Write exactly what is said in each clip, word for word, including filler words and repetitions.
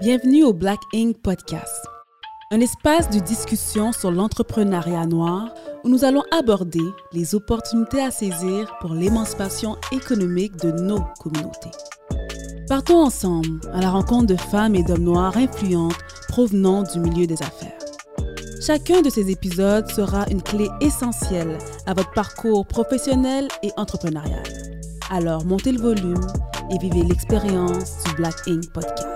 Bienvenue au Black Ink Podcast, un espace de discussion sur l'entrepreneuriat noir où nous allons aborder les opportunités à saisir pour l'émancipation économique de nos communautés. Partons ensemble à la rencontre de femmes et d'hommes noirs influentes provenant du milieu des affaires. Chacun de ces épisodes sera une clé essentielle à votre parcours professionnel et entrepreneurial. Alors montez le volume et vivez l'expérience du Black Ink Podcast.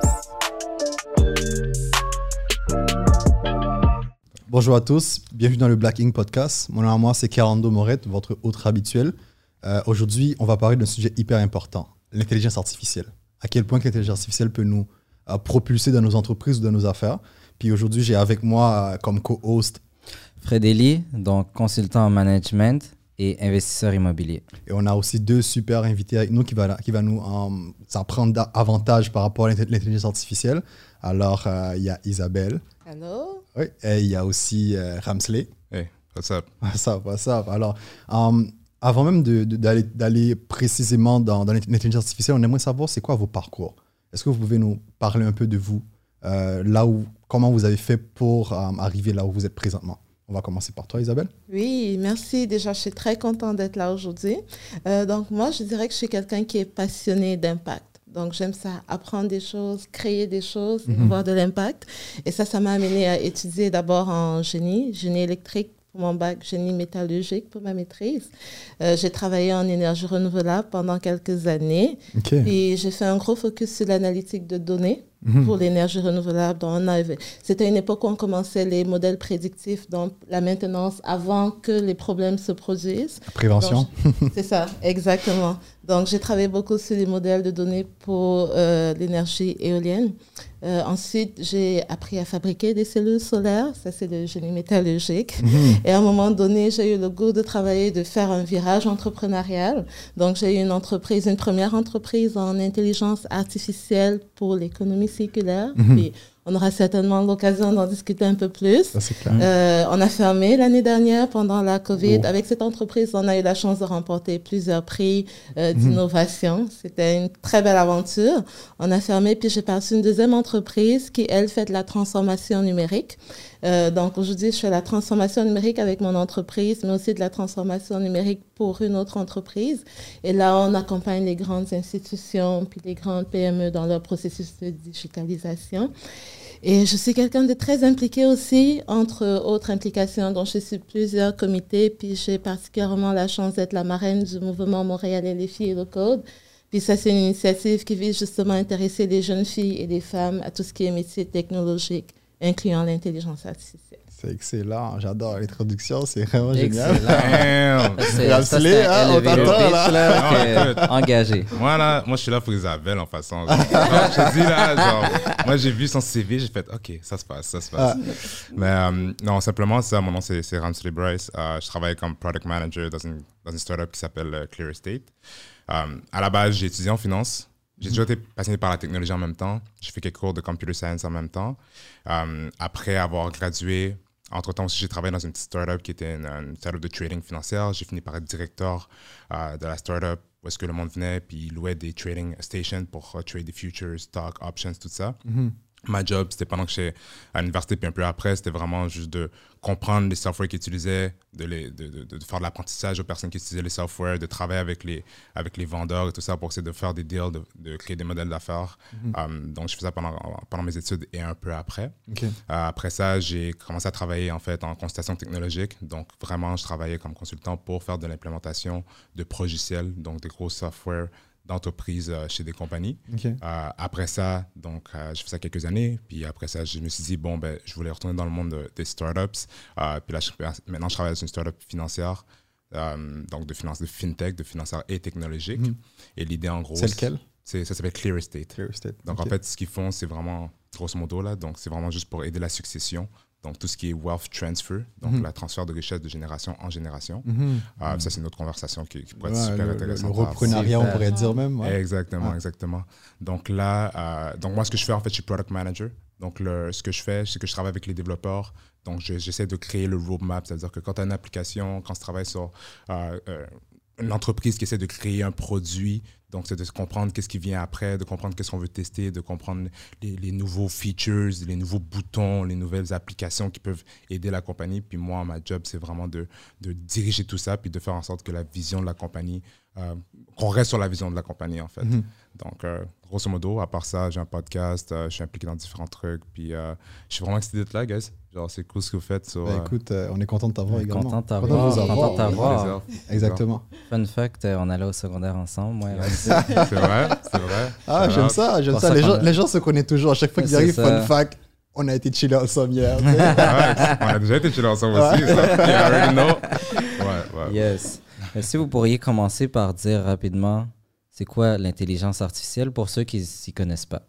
Bonjour à tous, bienvenue dans le Black Ink Podcast. Mon nom à moi, c'est Carando Moret, votre hôte habituel. Euh, aujourd'hui, on va parler d'un sujet hyper important, l'intelligence artificielle. À quel point que l'intelligence artificielle peut nous euh, propulser dans nos entreprises ou dans nos affaires. Puis aujourd'hui, j'ai avec moi euh, comme co-host Fred Elie, donc consultant en management et investisseur immobilier. Et on a aussi deux super invités avec nous qui va, qui va nous euh, apprendre avantage par rapport à l'intelligence artificielle. Alors, il euh, y a Isabelle. Hello. Oui, et il y a aussi euh, Ramsley. Hey, what's up? What's up, what's up? Alors, um, avant même de, de, d'aller, d'aller précisément dans, dans l'intelligence artificielle, on aimerait savoir c'est quoi vos parcours. Est-ce que vous pouvez nous parler un peu de vous, euh, là où, comment vous avez fait pour euh, arriver là où vous êtes présentement? On va commencer par toi, Isabelle. Oui, merci. Déjà, je suis très contente d'être là aujourd'hui. Euh, donc, moi, je dirais que je suis quelqu'un qui est passionné d'impact. Donc, j'aime ça, apprendre des choses, créer des choses, mm-hmm. avoir de l'impact. Et ça, ça m'a amené à étudier d'abord en génie, génie électrique pour mon bac, génie métallurgique pour ma maîtrise. Euh, j'ai travaillé en énergie renouvelable pendant quelques années. Okay. Puis, j'ai fait un gros focus sur l'analytique de données mm-hmm. pour l'énergie renouvelable. Donc, on avait, c'était une époque où on commençait les modèles prédictifs, donc la maintenance avant que les problèmes se produisent. La prévention. Donc, je, c'est ça, exactement. Donc, j'ai travaillé beaucoup sur les modèles de données pour euh, l'énergie éolienne. Euh, ensuite, j'ai appris à fabriquer des cellules solaires. Ça, c'est le génie métallurgique. Mmh. Et à un moment donné, j'ai eu le goût de travailler, de faire un virage entrepreneurial. Donc, j'ai eu une entreprise, une première entreprise en intelligence artificielle pour l'économie circulaire. Mmh. Puis, on aura certainement l'occasion d'en discuter un peu plus. Ça, c'est clair. Euh, on a fermé l'année dernière pendant la COVID. Oh. Avec cette entreprise, on a eu la chance de remporter plusieurs prix euh, d'innovation. Mmh. C'était une très belle aventure. On a fermé, puis j'ai parti une deuxième entreprise qui, elle, fait de la transformation numérique. Euh, donc, aujourd'hui, je fais la transformation numérique avec mon entreprise, mais aussi de la transformation numérique pour une autre entreprise. Et là, on accompagne les grandes institutions, puis les grandes P M E dans leur processus de digitalisation. Et je suis quelqu'un de très impliqué aussi, entre autres implications, dont je suis plusieurs comités, puis j'ai particulièrement la chance d'être la marraine du mouvement Montréal et les filles et le code. Puis ça, c'est une initiative qui vise justement à intéresser les jeunes filles et les femmes à tout ce qui est métier technologique, incluant l'intelligence artificielle. C'est excellent, j'adore les traductions, c'est vraiment excellent. Génial. C'est ça, c'est hein, on t'attend là. Ah, engagé. Moi là, moi je suis là pour Isabelle en façon. Genre, je dis là, genre, moi j'ai vu son C V, j'ai fait ok, ça se passe, ça se passe. Ah. Mais euh, non, simplement ça, mon nom c'est, c'est Ramsley Brice. Euh, je travaille comme product manager dans une dans une startup qui s'appelle euh, Clear Estate. Euh, à la base, j'ai étudié en finance. J'ai toujours été passionné par la technologie en même temps. J'ai fait quelques cours de computer science en même temps. Euh, après avoir gradué, entre-temps aussi, j'ai travaillé dans une petite startup qui était une, une startup de trading financière. J'ai fini par être directeur euh, de la startup où est-ce que le monde venait puis il louait des trading stations pour euh, trade des futures, stocks, options, tout ça. Mm-hmm. Ma job, c'était pendant que j'étais à l'université puis un peu après, c'était vraiment juste de comprendre les softwares qu'ils utilisaient, de, les, de, de, de faire de l'apprentissage aux personnes qui utilisaient les softwares, de travailler avec les, avec les vendeurs et tout ça pour essayer de faire des deals, de, de créer des modèles d'affaires. Mm-hmm. Um, donc, je faisais ça pendant, pendant mes études et un peu après. Okay. Uh, après ça, j'ai commencé à travailler en fait en consultation technologique. Donc, vraiment, je travaillais comme consultant pour faire de l'implémentation de progiciels, donc des gros softwares d'entreprise euh, chez des compagnies. Okay. Euh, après ça, donc, euh, je fais ça quelques années. Puis après ça, je me suis dit, bon, ben, je voulais retourner dans le monde de, des startups. Euh, puis là, je, maintenant, je travaille dans une startup financière, euh, donc de finance, de fintech, de financière et technologique. Mm. Et l'idée, en gros... C'est lequel? C'est, ça s'appelle Clear Estate. Clear Estate. Donc, okay. En fait, ce qu'ils font, c'est vraiment, grosso modo, là, donc c'est vraiment juste pour aider la succession. Donc, tout ce qui est wealth transfer, donc mm-hmm. la transfert de richesse de génération en génération. Mm-hmm. Euh, ça, c'est une autre conversation qui, qui pourrait ouais, être super le, intéressante. Le reprenariat, on pourrait dire même. Ouais. Exactement, ah. exactement. Donc là, euh, donc moi, ce que je fais, en fait, je suis product manager. Donc, le, ce que je fais, c'est que je travaille avec les développeurs. Donc, je, j'essaie de créer le roadmap. C'est-à-dire que quand tu as une application, quand tu travailles sur euh, euh, une entreprise qui essaie de créer un produit, Donc, c'est de comprendre qu'est-ce qui vient après, de comprendre qu'est-ce qu'on veut tester, de comprendre les, les nouveaux features, les nouveaux boutons, les nouvelles applications qui peuvent aider la compagnie. Puis moi, ma job, c'est vraiment de, de diriger tout ça puis de faire en sorte que la vision de la compagnie, euh, qu'on reste sur la vision de la compagnie, en fait. Mm-hmm. Donc, euh, grosso modo, à part ça, j'ai un podcast, euh, je suis impliqué dans différents trucs. Puis, euh, je suis vraiment excité d'être là, guys. Genre, c'est cool ce que vous faites. So, bah, écoute, euh, on est content de t'avoir également. Content de t'avoir. Content de t'avoir. Exactement. Fun fact, on allait au secondaire ensemble. Ouais, c'est vrai, c'est vrai. Ah, j'aime ça, j'aime ça. ça. Les, gens, les gens se connaissent toujours. À chaque fois qu'ils arrivent, fun fact, on a été chillés ensemble hier. Ouais, on a déjà été chillés ensemble aussi. Ouais. Ça. Yeah, I already know. Ouais, ouais. Yes. Et si vous pourriez commencer par dire rapidement, c'est quoi l'intelligence artificielle pour ceux qui ne s'y connaissent pas?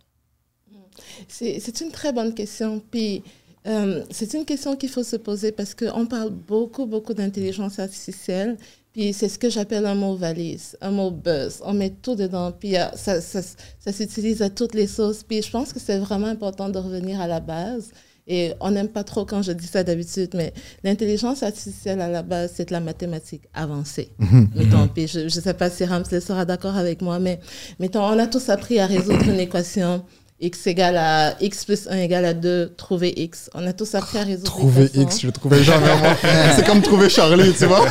C'est, c'est une très bonne question. Puis, Euh, c'est une question qu'il faut se poser parce qu'on parle beaucoup, beaucoup d'intelligence artificielle. Puis c'est ce que j'appelle un mot valise, un mot buzz. On met tout dedans, puis ça, ça, ça, ça s'utilise à toutes les sauces. Puis je pense que c'est vraiment important de revenir à la base. Et on n'aime pas trop quand je dis ça d'habitude, mais l'intelligence artificielle à la base, c'est de la mathématique avancée. Mettons, puis je ne sais pas si Ramsley sera d'accord avec moi, mais mettons, on a tous appris à résoudre une équation. X égale à X plus un égale à deux, trouver X. On a tous appris à résoudre. Trouver X, je le trouvais jamais. C'est comme trouver Charlie, tu vois.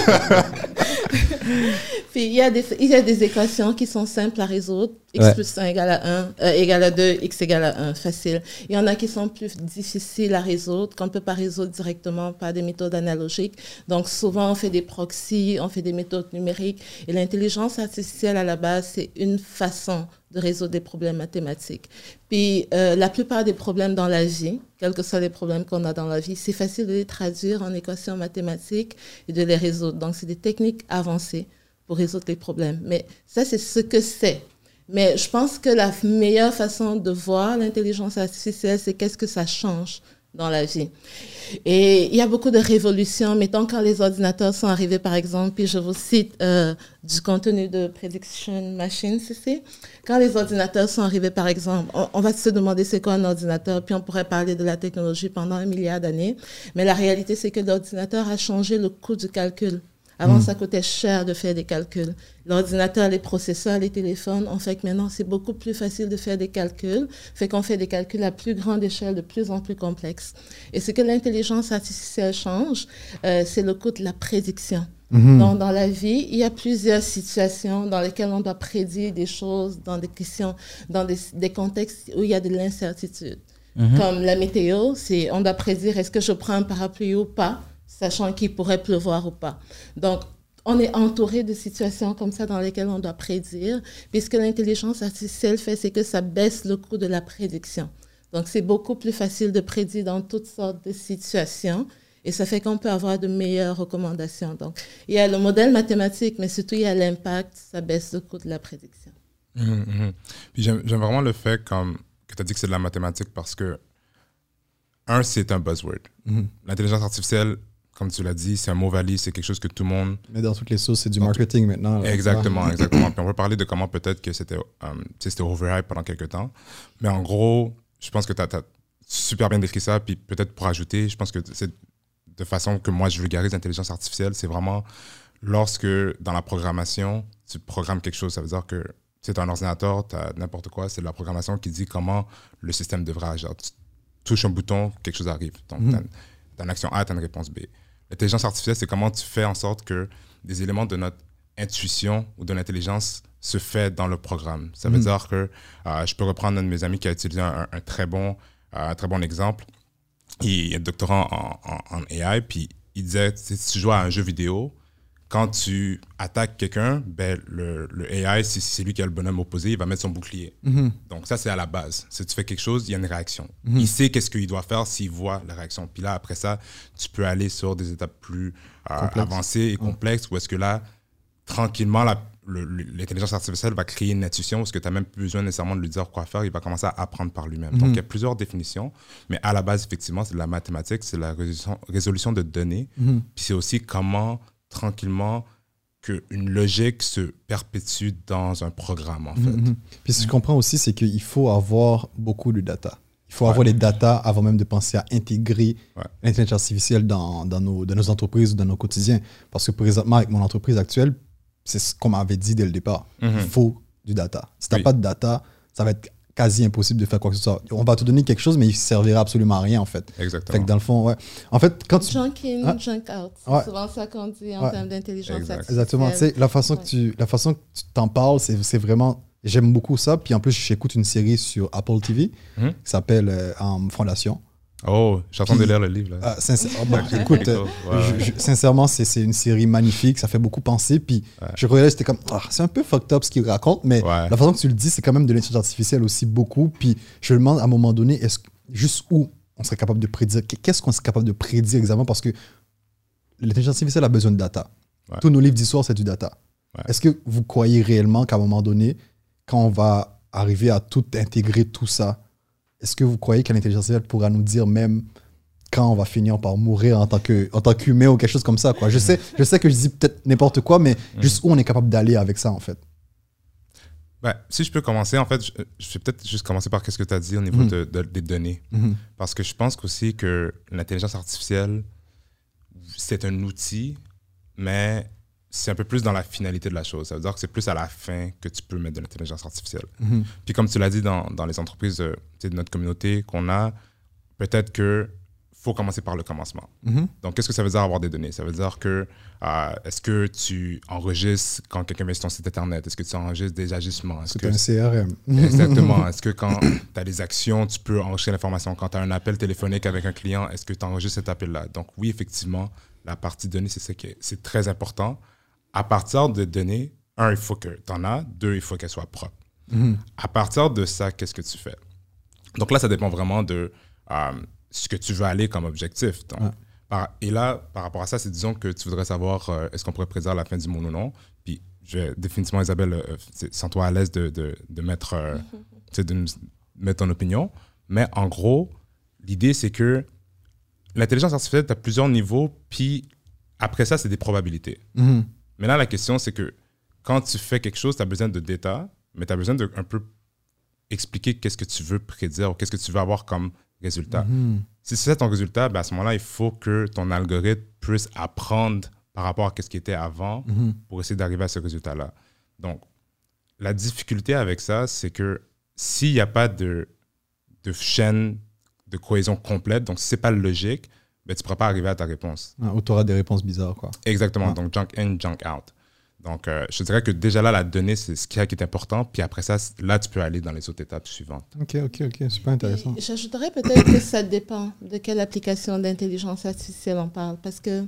Puis il y, y a des équations qui sont simples à résoudre. X ouais. plus un égale à un, euh, égale à deux, X égale à un, facile. Il y en a qui sont plus difficiles à résoudre, qu'on ne peut pas résoudre directement par des méthodes analogiques. Donc souvent, on fait des proxys, on fait des méthodes numériques. Et l'intelligence artificielle, à la base, c'est une façon de résoudre des problèmes mathématiques. Puis, euh, la plupart des problèmes dans la vie, quels que soient les problèmes qu'on a dans la vie, c'est facile de les traduire en équations mathématiques et de les résoudre. Donc, c'est des techniques avancées pour résoudre les problèmes. Mais ça, c'est ce que c'est. Mais je pense que la meilleure façon de voir l'intelligence artificielle, c'est qu'est-ce que ça change dans la vie. Et il y a beaucoup de révolutions. Mettons, quand les ordinateurs sont arrivés, par exemple, puis je vous cite euh, du contenu de Prediction Machines, c'est quand les ordinateurs sont arrivés, par exemple, on, on va se demander c'est quoi un ordinateur, puis on pourrait parler de la technologie pendant un milliard d'années. Mais la réalité, c'est que l'ordinateur a changé le coût du calcul. Avant, mmh. ça coûtait cher de faire des calculs. L'ordinateur, les processeurs, les téléphones, on fait que maintenant, c'est beaucoup plus facile de faire des calculs. Fait qu'on fait des calculs à plus grande échelle, de plus en plus complexes. Et ce que l'intelligence artificielle change, euh, c'est le coût de la prédiction. Mmh. Donc, dans la vie, il y a plusieurs situations dans lesquelles on doit prédire des choses, dans des questions, dans des, des contextes où il y a de l'incertitude. Mmh. Comme la météo, c'est, on doit prédire est-ce que je prends un parapluie ou pas, sachant qu'il pourrait pleuvoir ou pas. Donc, on est entouré de situations comme ça dans lesquelles on doit prédire. Puis ce que l'intelligence artificielle fait, c'est que ça baisse le coût de la prédiction. Donc, c'est beaucoup plus facile de prédire dans toutes sortes de situations. Et ça fait qu'on peut avoir de meilleures recommandations. Donc, il y a le modèle mathématique, mais surtout, il y a l'impact. Ça baisse le coût de la prédiction. Mmh, mmh. Puis j'aime, j'aime vraiment le fait comme, que tu as dit que c'est de la mathématique parce que, un, c'est un buzzword. Mmh. L'intelligence artificielle, comme tu l'as dit, c'est un mot valise, c'est quelque chose que tout le monde... Mais dans toutes les sources, c'est du marketing maintenant. Là, exactement, exactement. Puis on peut parler de comment peut-être que c'était, um, c'était overhype pendant quelques temps. Mais en gros, je pense que tu as super bien décrit ça. Puis peut-être pour ajouter, je pense que c'est de façon que moi, je vulgarise l'intelligence artificielle, c'est vraiment lorsque dans la programmation, tu programmes quelque chose, ça veut dire que c'est un ordinateur, tu as n'importe quoi, c'est de la programmation qui dit comment le système devrait agir. Tu touches un bouton, quelque chose arrive. Donc, mm. tu as une action A, tu as une réponse B. L'intelligence artificielle, c'est comment tu fais en sorte que des éléments de notre intuition ou de l'intelligence se fait dans le programme. Ça veut mmh. dire que euh, je peux reprendre un de mes amis qui a utilisé un, un, très, bon, euh, un très bon exemple. Il est doctorant en, en, en A I, puis il disait, si tu joues à un jeu vidéo, quand tu attaques quelqu'un, ben, le, le A I, si c'est lui qui a le bonhomme opposé, il va mettre son bouclier. Mm-hmm. Donc ça, c'est à la base. Si tu fais quelque chose, il y a une réaction. Mm-hmm. Il sait qu'est-ce qu'il doit faire s'il voit la réaction. Puis là, après ça, tu peux aller sur des étapes plus euh, avancées et complexes, ouais. où est-ce que là, tranquillement, la, le, l'intelligence artificielle va créer une intuition parce que tu n'as même plus besoin nécessairement de lui dire quoi faire. Il va commencer à apprendre par lui-même. Mm-hmm. Donc il y a plusieurs définitions. Mais à la base, effectivement, c'est de la mathématique, c'est de la résolution, résolution de données. Mm-hmm. Puis c'est aussi comment... tranquillement qu'une logique se perpétue dans un programme, en fait. Mm-hmm. Puis ce que je comprends aussi, c'est qu'il faut avoir beaucoup de data. Il faut ouais. avoir les data avant même de penser à intégrer ouais. l'intelligence artificielle dans, dans, nos, dans nos entreprises ou dans nos quotidiens. Parce que présentement, avec mon entreprise actuelle, c'est ce qu'on m'avait dit dès le départ. Mm-hmm. Il faut du data. Si tu n'as oui. pas de data, ça va être quasi impossible de faire quoi que ce soit. On va te donner quelque chose, mais il servira absolument à rien, en fait. Exactement. Fait que dans le fond, ouais. En fait, quand tu... Junk in, hein? junk out. C'est ouais. souvent ça qu'on dit en ouais. termes d'intelligence exact. artificielle. Exactement. Tu sais, la façon ouais. que tu la façon que tu t'en parles, c'est vraiment... J'aime beaucoup ça. Puis en plus, j'écoute une série sur Apple T V mmh. qui s'appelle euh, « Fondation ». Oh, j'attends de lire le livre. Là. Ah, sincère, oh, bah, écoute, euh, wow. je, je, sincèrement, c'est une série magnifique, ça fait beaucoup penser. Puis ouais. je regardais, j'étais comme, oh, c'est un peu fucked up ce qu'il raconte, mais ouais. la façon que tu le dis, c'est quand même de l'intelligence artificielle aussi beaucoup. Puis je me demande à un moment donné, est-ce juste où on serait capable de prédire, qu'est-ce qu'on serait capable de prédire exactement, parce que l'intelligence artificielle a besoin de data. Ouais. Tous nos livres d'histoire, c'est du data. Ouais. Est-ce que vous croyez réellement qu'à un moment donné, quand on va arriver à tout intégrer, tout ça, est-ce que vous croyez que l'intelligence artificielle pourra nous dire même quand on va finir par mourir en tant que, en tant qu'humain ou quelque chose comme ça, quoi? Je sais, je sais que je dis peut-être n'importe quoi, mais mm. juste où on est capable d'aller avec ça, en fait. Ben, si je peux commencer, en fait, je, je vais peut-être juste commencer par qu'est-ce que tu as dit au niveau mm. de, de, des données. Mm. Parce que je pense qu'aussi que l'intelligence artificielle, c'est un outil, mais c'est un peu plus dans la finalité de la chose. Ça veut dire que c'est plus à la fin que tu peux mettre de l'intelligence artificielle. Mm-hmm. Puis comme tu l'as dit dans, dans les entreprises de, de notre communauté qu'on a, peut-être qu'il faut commencer par le commencement. Mm-hmm. Donc, qu'est-ce que ça veut dire avoir des données? Ça veut dire que, euh, est-ce que tu enregistres quand quelqu'un met sur ton site Internet? Est-ce que tu enregistres des agissements? Est-ce que tu as un C R M? Exactement. Est-ce que quand tu as des actions, tu peux enregistrer l'information? Quand tu as un appel téléphonique avec un client, est-ce que tu enregistres cet appel-là? Donc oui, effectivement, la partie données, c'est, ça qui est, c'est très important. À partir de données, un, il faut que tu en as, deux, il faut qu'elles soient propres. Mm-hmm. À partir de ça, qu'est-ce que tu fais? Donc là, ça dépend vraiment de euh, ce que tu veux aller comme objectif. Donc, ouais. par, et là, par rapport à ça, c'est disons que tu voudrais savoir euh, est-ce qu'on pourrait prédire la fin du monde ou non. Puis, je vais définitivement, Isabelle, euh, sens-toi à l'aise de, de, de, mettre, euh, de nous, mettre ton opinion. Mais en gros, l'idée, c'est que l'intelligence artificielle, tu as plusieurs niveaux, puis après ça, c'est des probabilités. Mm-hmm. Mais là, la question, c'est que quand tu fais quelque chose, tu as besoin de data, mais tu as besoin de un peu expliquer qu'est-ce que tu veux prédire ou qu'est-ce que tu veux avoir comme résultat. Mm-hmm. Si c'est ton résultat, ben à ce moment-là, il faut que ton algorithme puisse apprendre par rapport à ce qui était avant mm-hmm. pour essayer d'arriver à ce résultat-là. Donc, la difficulté avec ça, c'est que s'il n'y a pas de, de chaîne de cohésion complète, donc si ce n'est pas logique, ben, tu ne pourras pas arriver à ta réponse. Ah, ou tu auras des réponses bizarres, quoi. Exactement. Ah. Donc, junk in, junk out. Donc, euh, je dirais que déjà là, la donnée, c'est ce qui est important. Puis après ça, là, tu peux aller dans les autres étapes suivantes. OK, OK, OK. Super intéressant. Et j'ajouterais peut-être que ça dépend de quelle application d'intelligence artificielle on parle. Parce que,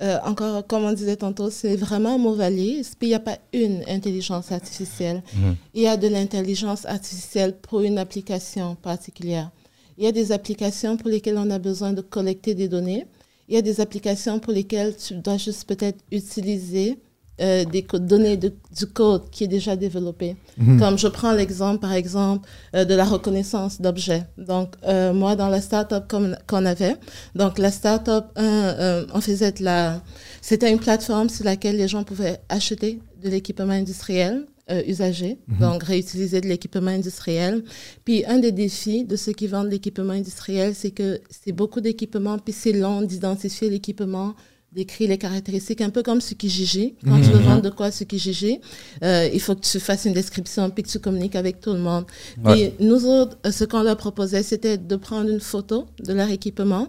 euh, encore, comme on disait tantôt, c'est vraiment un mot valise. Puis il n'y a pas une intelligence artificielle. Mmh. Il y a de l'intelligence artificielle pour une application particulière. Il y a des applications pour lesquelles on a besoin de collecter des données. Il y a des applications pour lesquelles tu dois juste peut-être utiliser euh, des données de, du code qui est déjà développé. Mmh. Comme je prends l'exemple, par exemple, euh, de la reconnaissance d'objets. Donc, euh, moi, dans la start-up qu'on, qu'on avait, donc la start-up, euh, euh, on faisait de la... C'était une plateforme sur laquelle les gens pouvaient acheter de l'équipement industriel. Euh, usagers, mm-hmm. donc réutiliser de l'équipement industriel. Puis un des défis de ceux qui vendent l'équipement industriel, c'est que c'est beaucoup d'équipements, puis c'est long d'identifier l'équipement, d'écrire les caractéristiques, un peu comme Tsukijiji. Quand mm-hmm. tu veux vendre de quoi Tsukijiji, euh, il faut que tu fasses une description, puis que tu communiques avec tout le monde. Ouais. Puis nous autres, ce qu'on leur proposait, c'était de prendre une photo de leur équipement.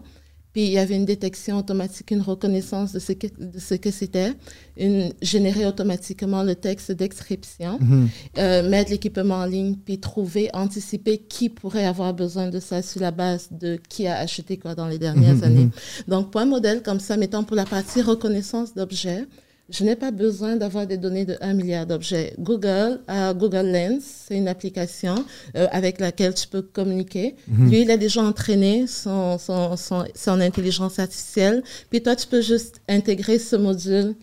Puis il y avait une détection automatique, une reconnaissance de ce que, de ce que c'était, une, générer automatiquement le texte description, mm-hmm. euh, mettre l'équipement en ligne, puis trouver, anticiper qui pourrait avoir besoin de ça sur la base de qui a acheté quoi dans les dernières mm-hmm. années. Donc pour un modèle comme ça, mettons pour la partie reconnaissance d'objets, je n'ai pas besoin d'avoir des données de un milliard d'objets. Google a Google Lens, c'est une application euh, avec laquelle tu peux communiquer. Mm-hmm. Lui, il a déjà entraîné son, son, son, son intelligence artificielle. Puis toi, tu peux juste intégrer ce module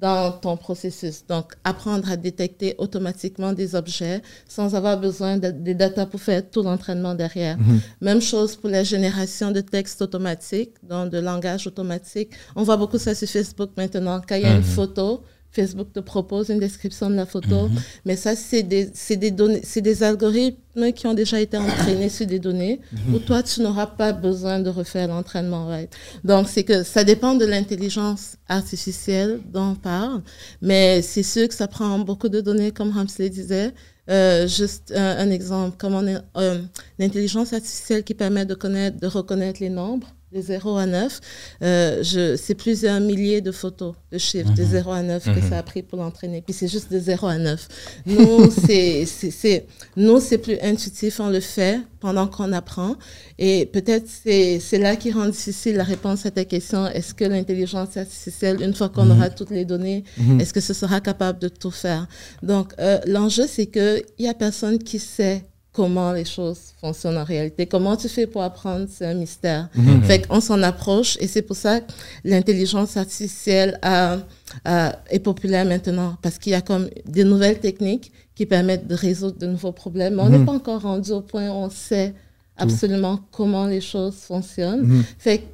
dans ton processus. Donc, apprendre à détecter automatiquement des objets sans avoir besoin de, des data pour faire tout l'entraînement derrière. Mm-hmm. Même chose pour la génération de textes automatiques, donc de langage automatique. On voit beaucoup ça sur Facebook maintenant. Quand il y a mm-hmm. une photo, Facebook te propose une description de la photo. Mm-hmm. Mais ça, c'est des, c'est des données, c'est des algorithmes qui ont déjà été entraînés sur des données mm-hmm. où toi, tu n'auras pas besoin de refaire l'entraînement. Right? Donc, c'est que ça dépend de l'intelligence artificielle dont on parle. Mais c'est sûr que ça prend beaucoup de données, comme Ramsley disait. Euh, juste euh, un exemple, comme on est, euh, l'intelligence artificielle qui permet de, connaître, de reconnaître les nombres, de zéro à neuf, euh, je, c'est plusieurs milliers de photos, de chiffres, mm-hmm. de zéro à neuf mm-hmm. que ça a pris pour l'entraîner. Puis c'est juste de zéro à neuf. Nous, c'est, c'est, c'est, nous, c'est plus intuitif, on le fait pendant qu'on apprend. Et peut-être c'est, c'est là qui rend difficile la réponse à ta question. Est-ce que l'intelligence artificielle, une fois qu'on mm-hmm. aura toutes les données, mm-hmm. est-ce que ce sera capable de tout faire? Donc, euh, l'enjeu, c'est qu'il n'y a personne qui sait comment les choses fonctionnent en réalité. Comment tu fais pour apprendre, c'est un mystère. Mmh. Fait qu'on s'en approche et c'est pour ça que l'intelligence artificielle a, a, est populaire maintenant parce qu'il y a comme des nouvelles techniques qui permettent de résoudre de nouveaux problèmes. Mais on n'est mmh. pas encore rendu au point où on sait absolument mmh. comment les choses fonctionnent. Mmh. Fait que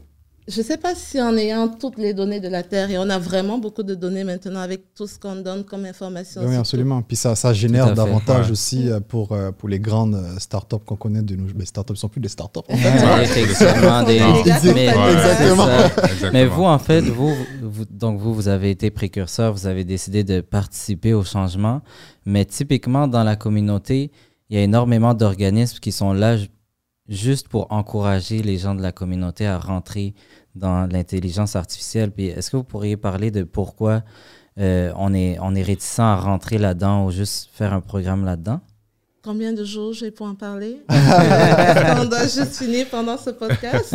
je ne sais pas si en ayant toutes les données de la Terre, et on a vraiment beaucoup de données maintenant avec tout ce qu'on donne comme information. Oui, surtout. Absolument. Puis ça, ça génère davantage ouais. aussi pour, pour les grandes startups qu'on connaît de nous. Les startups ne sont plus des startups. En fait. Ouais, effectivement. des, des, mais, ouais, exactement. exactement. Mais vous, en fait, vous, vous, donc vous, vous avez été précurseur, vous avez décidé de participer au changement. Mais typiquement, dans la communauté, il y a énormément d'organismes qui sont là juste pour encourager les gens de la communauté à rentrer dans l'intelligence artificielle. Puis est-ce que vous pourriez parler de pourquoi euh, on est, on est réticent à rentrer là-dedans ou juste faire un programme là-dedans? Combien de jours j'ai pour en parler? On doit juste finir pendant ce podcast.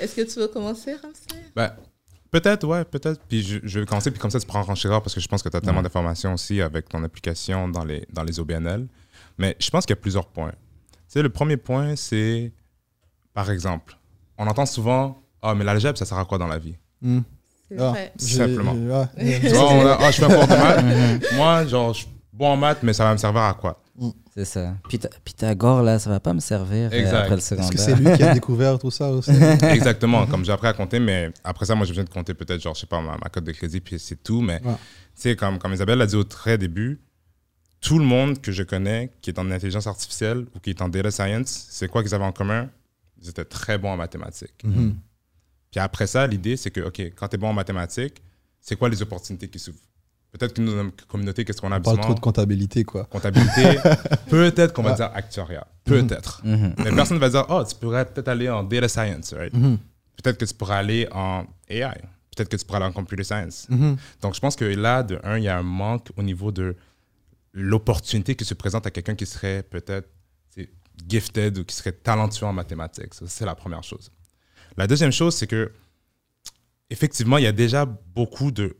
Est-ce que tu veux commencer, Ramsley? Ben, peut-être, ouais, peut-être. Puis je, je vais commencer, puis comme ça, tu prends renchérard parce que je pense que tu as tellement ouais. d'informations aussi avec ton application dans les, dans les O B N L. Mais je pense qu'il y a plusieurs points. Tu sais, le premier point, c'est, par exemple, on entend souvent « Ah, oh, mais l'algèbre, ça sert à quoi dans la vie? Mmh. » C'est ah, vrai. Tout simplement. J'ai, j'ai, j'ai. Genre, on a, ah, je fais un cours de maths. Moi, genre, je suis bon en maths, mais ça va me servir à quoi? Mmh. C'est ça. Pyth- Pythagore, là, ça va pas me servir exact. Euh, après le secondaire. Est-ce que c'est lui qui a découvert tout ça aussi? Exactement, comme j'ai appris à compter, mais après ça, moi, j'ai besoin de compter peut-être, genre, je sais pas, ma, ma cote de crédit, puis c'est tout. Mais ouais. tu sais, comme, comme Isabelle l'a dit au très début, tout le monde que je connais qui est en intelligence artificielle ou qui est en data science, c'est quoi qu'ils avaient en commun? Ils étaient très bons en mathématiques. Mm-hmm. Puis après ça, l'idée, c'est que, OK, quand tu es bon en mathématiques, c'est quoi les opportunités qui s'ouvrent? Peut-être que nous, dans notre communauté, qu'est-ce qu'on a besoin? On parle trop de comptabilité, quoi. Comptabilité. Peut-être qu'on va ah. dire actuariat. Peut-être. Mm-hmm. Mais personne ne va dire, oh, tu pourrais peut-être aller en data science, right? Mm-hmm. Peut-être que tu pourrais aller en A I. Peut-être que tu pourrais aller en computer science. Mm-hmm. Donc, je pense que là, de un, il y a un manque au niveau de l'opportunité qui se présente à quelqu'un qui serait peut-être gifted ou qui serait talentueux en mathématiques. Ça, c'est la première chose. La deuxième chose, c'est que effectivement, il y a déjà beaucoup, de,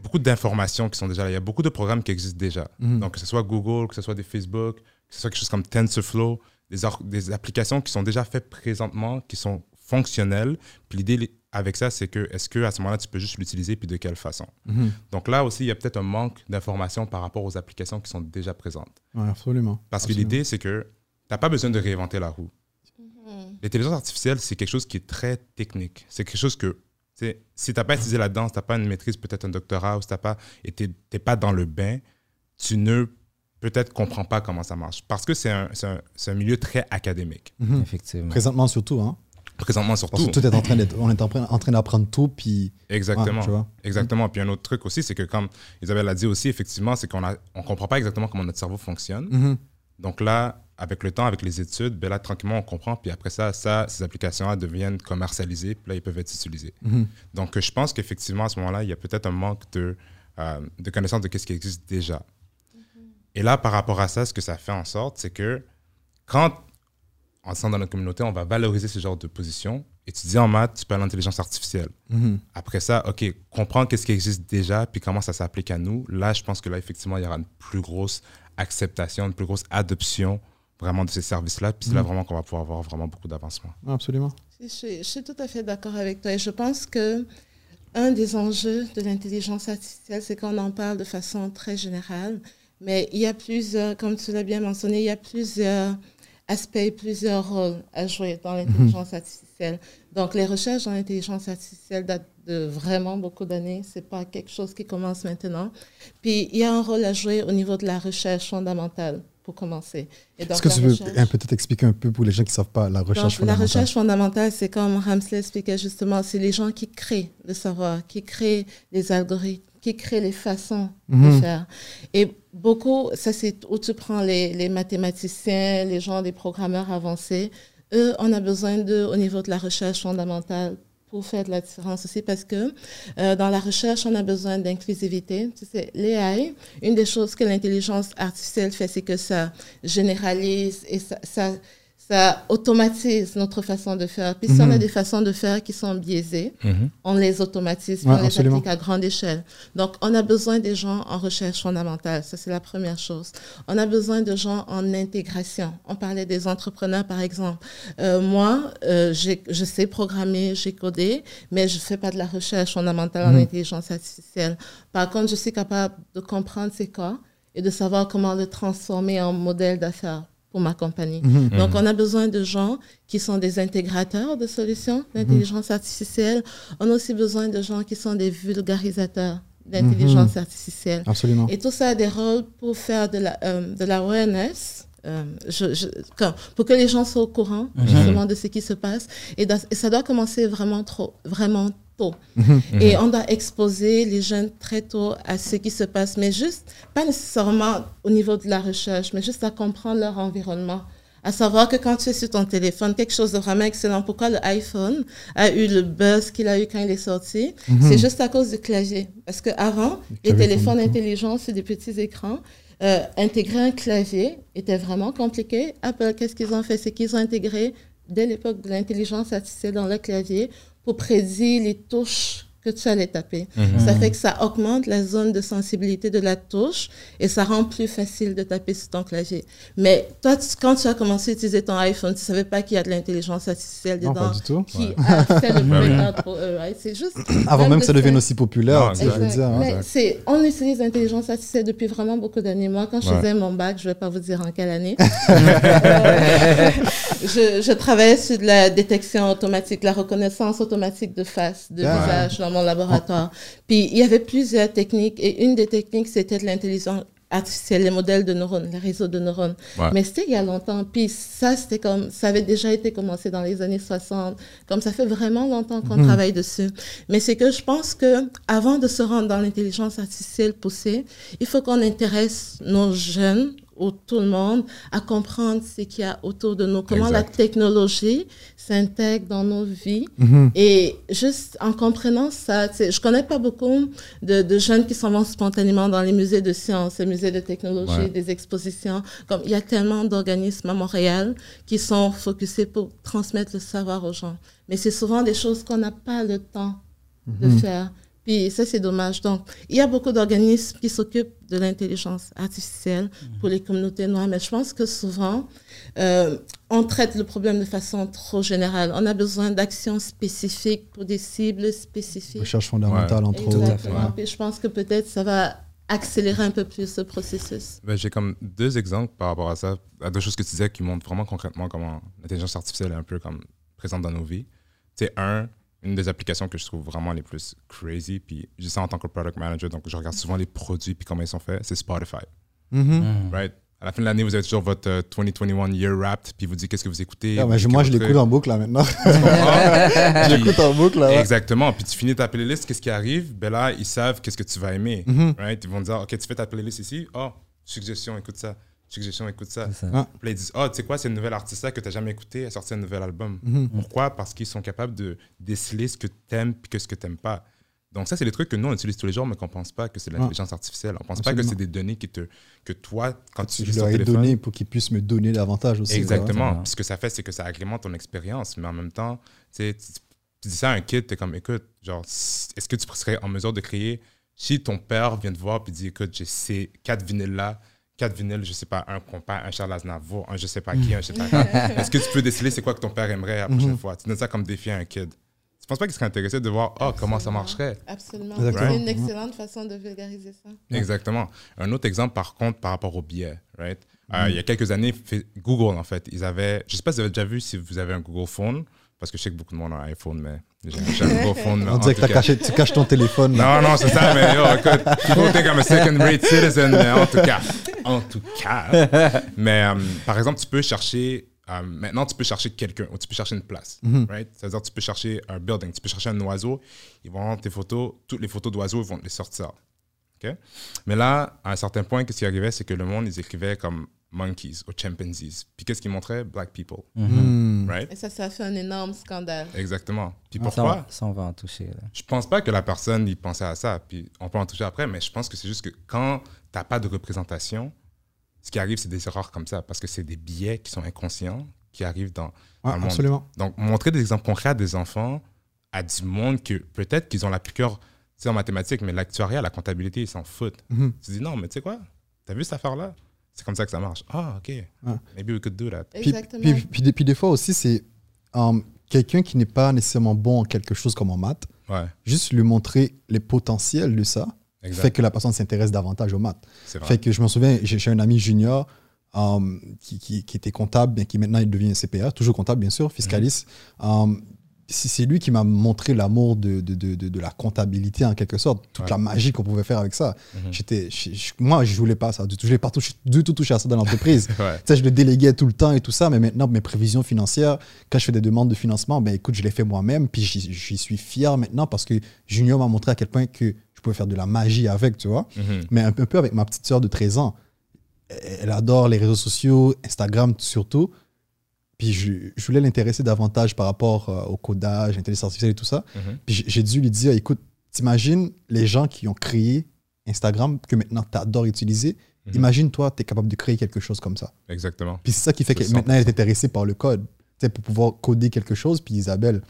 beaucoup d'informations qui sont déjà là. Il y a beaucoup de programmes qui existent déjà. Mm-hmm. Donc, que ce soit Google, que ce soit des Facebook, que ce soit quelque chose comme TensorFlow, des, or- des applications qui sont déjà faites présentement, qui sont fonctionnelles. Puis l'idée avec ça, c'est que est-ce qu'à ce moment-là, tu peux juste l'utiliser puis de quelle façon? Mm-hmm. Donc là aussi, il y a peut-être un manque d'informations par rapport aux applications qui sont déjà présentes. Ouais, absolument. Parce absolument. Que l'idée, c'est que tu n'as pas besoin de réinventer la roue. Mm-hmm. L'intelligence artificielle, c'est quelque chose qui est très technique. C'est quelque chose que si tu n'as pas étudié là-dedans, si tu n'as pas une maîtrise, peut-être un doctorat, ou si tu n'as pas été pas dans le bain, tu ne peut-être comprends pas comment ça marche. Parce que c'est un, c'est un, c'est un milieu très académique. Mm-hmm. Effectivement. Présentement surtout, hein? Présentement, surtout. Parce que tout est en train d'être, on est en train d'apprendre tout, puis... Exactement. Ouais, tu vois. Exactement. Puis un autre truc aussi, c'est que comme Isabelle l'a dit aussi, effectivement, c'est qu'on ne comprend pas exactement comment notre cerveau fonctionne. Mm-hmm. Donc là, avec le temps, avec les études, ben là, tranquillement, on comprend. Puis après ça, ça ces applications-là deviennent commercialisées, puis là, ils peuvent être utilisés. Mm-hmm. Donc, je pense qu'effectivement, à ce moment-là, il y a peut-être un manque de, euh, de connaissance de ce qui existe déjà. Mm-hmm. Et là, par rapport à ça, ce que ça fait en sorte, c'est que quand... ensemble dans notre communauté, on va valoriser ce genre de position. Étudiant en maths, tu parles d'intelligence artificielle. Mm-hmm. Après ça, OK, comprendre qu'est-ce qui existe déjà puis comment ça s'applique à nous. Là, je pense que là, effectivement, il y aura une plus grosse acceptation, une plus grosse adoption vraiment de ces services-là. Puis mm-hmm. c'est là vraiment qu'on va pouvoir avoir vraiment beaucoup d'avancements. Absolument. Je suis, je suis tout à fait d'accord avec toi. Et je pense que un des enjeux de l'intelligence artificielle, c'est qu'on en parle de façon très générale. Mais il y a plusieurs, comme tu l'as bien mentionné, il y a plusieurs... aspects, plusieurs rôles à jouer dans l'intelligence artificielle. Donc, les recherches dans l'intelligence artificielle datent de vraiment beaucoup d'années. Ce n'est pas quelque chose qui commence maintenant. Puis, il y a un rôle à jouer au niveau de la recherche fondamentale, pour commencer. Et donc, est-ce que tu recherche... veux peut-être expliquer un peu pour les gens qui ne savent pas la recherche donc, fondamentale? La recherche fondamentale, c'est comme Ramsley expliquait justement, c'est les gens qui créent le savoir, qui créent les algorithmes, qui crée les façons mmh. de faire. Et beaucoup, ça c'est où tu prends les, les mathématiciens, les gens, les programmeurs avancés, eux, on a besoin d'eux au niveau de la recherche fondamentale pour faire de la différence aussi, parce que euh, dans la recherche, on a besoin d'inclusivité. Tu sais, l'A I, une des choses que l'intelligence artificielle fait, c'est que ça généralise et ça, ça, ça automatise notre façon de faire. Puis mm-hmm. si on a des façons de faire qui sont biaisées, mm-hmm. on les automatise, ouais, on les applique à grande échelle. Donc, on a besoin des gens en recherche fondamentale. Ça, c'est la première chose. On a besoin de gens en intégration. On parlait des entrepreneurs, par exemple. Euh, moi, euh, je sais programmer, j'ai codé, mais je ne fais pas de la recherche fondamentale mm-hmm. en intelligence artificielle. Par contre, je suis capable de comprendre ces cas et de savoir comment le transformer en modèle d'affaires pour ma compagnie. Mmh. Donc, on a besoin de gens qui sont des intégrateurs de solutions d'intelligence mmh. artificielle. On a aussi besoin de gens qui sont des vulgarisateurs d'intelligence mmh. artificielle. Absolument. Et tout ça a des rôles pour faire de la, euh, de la awareness, euh, je, je, quand, pour que les gens soient au courant mmh. justement de ce qui se passe. Et, dans, et ça doit commencer vraiment trop, vraiment tôt. Mmh. Et mmh. on doit exposer les jeunes très tôt à ce qui se passe, mais juste, pas nécessairement au niveau de la recherche, mais juste à comprendre leur environnement. À savoir que quand tu es sur ton téléphone, quelque chose de vraiment excellent, pourquoi le iPhone a eu le buzz qu'il a eu quand il est sorti, mmh. c'est juste à cause du clavier. Parce qu'avant, les téléphones intelligents, c'est des petits écrans. Euh, intégrer un clavier était vraiment compliqué. Apple, qu'est-ce qu'ils ont fait? C'est qu'ils ont intégré, dès l'époque de l'intelligence artificielle dans le clavier, pour prédire les touches que tu allais taper. Mmh. Ça fait que ça augmente la zone de sensibilité de la touche et ça rend plus facile de taper sur ton clavier. Mais toi, tu, quand tu as commencé à utiliser ton iPhone, tu ne savais pas qu'il y a de l'intelligence artificielle dedans. Non, pas du tout. Qui ouais. a fait le breakout pour eux, right? C'est juste... Avant même que ça devienne aussi populaire, c'est ce que je veux dire. Mais c'est, on utilise l'intelligence artificielle depuis vraiment beaucoup d'années. Moi, quand je ouais. faisais mon bac, je ne vais pas vous dire en quelle année, euh, je, je travaillais sur de la détection automatique, la reconnaissance automatique de face, de yeah. visage, dans mon laboratoire. Puis, il y avait plusieurs techniques et une des techniques, c'était de l'intelligence artificielle, les modèles de neurones, les réseaux de neurones. Ouais. Mais c'était il y a longtemps. Puis ça, c'était comme, ça avait déjà été commencé dans les années soixante. Comme ça fait vraiment longtemps qu'on mmh. travaille dessus. Mais c'est que je pense que avant de se rendre dans l'intelligence artificielle poussée, il faut qu'on intéresse nos jeunes ou tout le monde à comprendre ce qu'il y a autour de nous, comment exact. La technologie s'intègre dans nos vies. Mm-hmm. Et juste en comprenant ça, je ne connais pas beaucoup de, de jeunes qui s'en vont spontanément dans les musées de sciences, les musées de technologie, ouais. des expositions. Comme, il y a tellement d'organismes à Montréal qui sont focusés pour transmettre le savoir aux gens. Mais c'est souvent des choses qu'on n'a pas le temps mm-hmm. de faire. Puis ça, c'est dommage. Donc, il y a beaucoup d'organismes qui s'occupent de l'intelligence artificielle pour les communautés noires. Mais je pense que souvent, euh, on traite le problème de façon trop générale. On a besoin d'actions spécifiques pour des cibles spécifiques. Recherche fondamentale, ouais. entre autres. Exactement. Ouais. Puis je pense que peut-être ça va accélérer un peu plus ce processus. Ben, j'ai comme deux exemples par rapport à ça, à deux choses que tu disais qui montrent vraiment concrètement comment l'intelligence artificielle est un peu comme présente dans nos vies. C'est un... une des applications que je trouve vraiment les plus crazy, puis je sais en tant que product manager, donc je regarde souvent les produits puis comment ils sont faits, c'est Spotify. Mm-hmm. Mm. Right? À la fin de l'année, vous avez toujours votre euh, vingt vingt et un Year Wrapped, puis vous dites qu'est-ce que vous écoutez. Ah, vous je, moi, je l'écoute en boucle là maintenant. Je l'écoute en boucle là. Ouais. Exactement. Puis tu finis ta playlist, qu'est-ce qui arrive? Ben là, ils savent qu'est-ce que tu vas aimer. Mm-hmm. Right? Ils vont te dire, OK, tu fais ta playlist ici. Oh, suggestion, écoute ça. Suggestion, écoute ça. ça. Ah. Puis ils disent, oh, tu sais quoi, c'est une nouvelle artiste là que tu n'as jamais écouté, elle a sorti un nouvel album. Mm-hmm. Pourquoi? Parce qu'ils sont capables de déceler ce que tu aimes et ce que tu n'aimes pas. Donc ça, c'est des trucs que nous, on utilise tous les jours, mais qu'on ne pense pas que c'est de l'intelligence ah. artificielle. On ne pense Absolument. Pas que c'est des données qui te, que toi, quand tu utilises ton téléphone... Je leur ai donné pour qu'ils puissent me donner davantage aussi. Exactement. Puis ce que ça fait, c'est que ça agrémente ton expérience. Mais en même temps, tu dis ça à un kid, tu es comme, écoute, genre, est-ce que tu serais en mesure de créer si ton père vient te voir et dit, écoute, j'ai ces quatre vinyles là, quatre vinyles, je sais pas, un compas, un Charles Aznavour, un je sais pas qui, un je sais pas qui. Est-ce que tu peux déceler c'est quoi que ton père aimerait la prochaine mm-hmm. fois? Tu donnes ça comme défi à un kid. Tu penses pas qu'il serait intéressé de voir oh, comment ça marcherait? Absolument. Right? C'est une excellente mm-hmm. façon de vulgariser ça. Exactement. Un autre exemple, par contre, par rapport au biais, right? Mm-hmm. euh, il y a quelques années, Google, en fait, ils avaient... Je sais pas si vous avez déjà vu si vous avez un Google Phone, parce que je sais que beaucoup de monde a un iPhone, mais... J'ai un gros phone, on dirait que t'as caché, tu caches ton téléphone. Non, non, c'est ça, mais yo, écoute, people think I'm a second-rate citizen, mais en tout cas, en tout cas. Mais um, par exemple, tu peux chercher, um, maintenant tu peux chercher quelqu'un, ou tu peux chercher une place, mm-hmm. right? C'est-à-dire, tu peux chercher un building, tu peux chercher un oiseau, ils vont rendre tes photos, toutes les photos d'oiseaux, ils vont les sortir. Okay? Mais là, à un certain point, qu'est-ce qui arrivait, c'est que le monde, ils écrivaient comme monkeys ou chimpanzees. Puis qu'est-ce qu'ils montraient? Black people. Mm-hmm. Right? Et ça, ça fait un énorme scandale. Exactement. Puis ah, pourquoi? Ça, on, ça, on va en toucher. Là. Je pense pas que la personne, il pensait à ça. Puis on peut en toucher après, mais je pense que c'est juste que quand t'as pas de représentation, ce qui arrive, c'est des erreurs comme ça, parce que c'est des biais qui sont inconscients, qui arrivent dans, ouais, dans le absolument. Monde. Donc, montrer des exemples concrets à des enfants, à du monde que peut-être qu'ils ont la piqûre, tu sais, en mathématiques, mais l'actuariat, la comptabilité, ils s'en foutent. Mm-hmm. Tu dis, non, mais tu sais quoi? T'as vu cette affaire-là? C'est comme ça que ça marche. Ah, OK. Ouais. Maybe we could do that. Exactement. Puis, puis, puis, des, puis des fois aussi, c'est um, quelqu'un qui n'est pas nécessairement bon en quelque chose comme en maths, ouais. juste lui montrer les potentiels de ça, exact. Fait que la personne s'intéresse davantage aux maths. Fait que je me souviens, j'ai, j'ai un ami junior um, qui, qui, qui était comptable, mais qui maintenant il devient C P A, toujours comptable bien sûr, fiscaliste. Mmh. Um, c'est, c'est lui qui m'a montré l'amour de, de, de, de, de la comptabilité en quelque sorte, toute ouais. la magie qu'on pouvait faire avec ça. Mmh. J'étais, je, moi, je ne voulais pas ça du tout. Je n'ai pas touché, du tout touché à ça dans l'entreprise. ouais. Tu sais, je le déléguais tout le temps et tout ça, mais maintenant, mes prévisions financières, quand je fais des demandes de financement, ben, écoute, je les fais moi-même, puis j'y, j'y suis fier maintenant parce que Junior m'a montré à quel point que je pouvais faire de la magie avec, tu vois. Mm-hmm. Mais un peu, un peu avec ma petite soeur de treize ans. Elle adore les réseaux sociaux, Instagram surtout. Puis je, je voulais l'intéresser davantage par rapport euh, au codage, l'intelligence artificielle et tout ça. Mm-hmm. Puis j'ai dû lui dire, écoute, t'imagines les gens qui ont créé Instagram que maintenant t'adores utiliser. Mm-hmm. Imagine-toi, t'es capable de créer quelque chose comme ça. Exactement. Puis c'est ça qui fait que maintenant elle est intéressée par le code. Tu sais, pour pouvoir coder quelque chose. Puis Isabelle...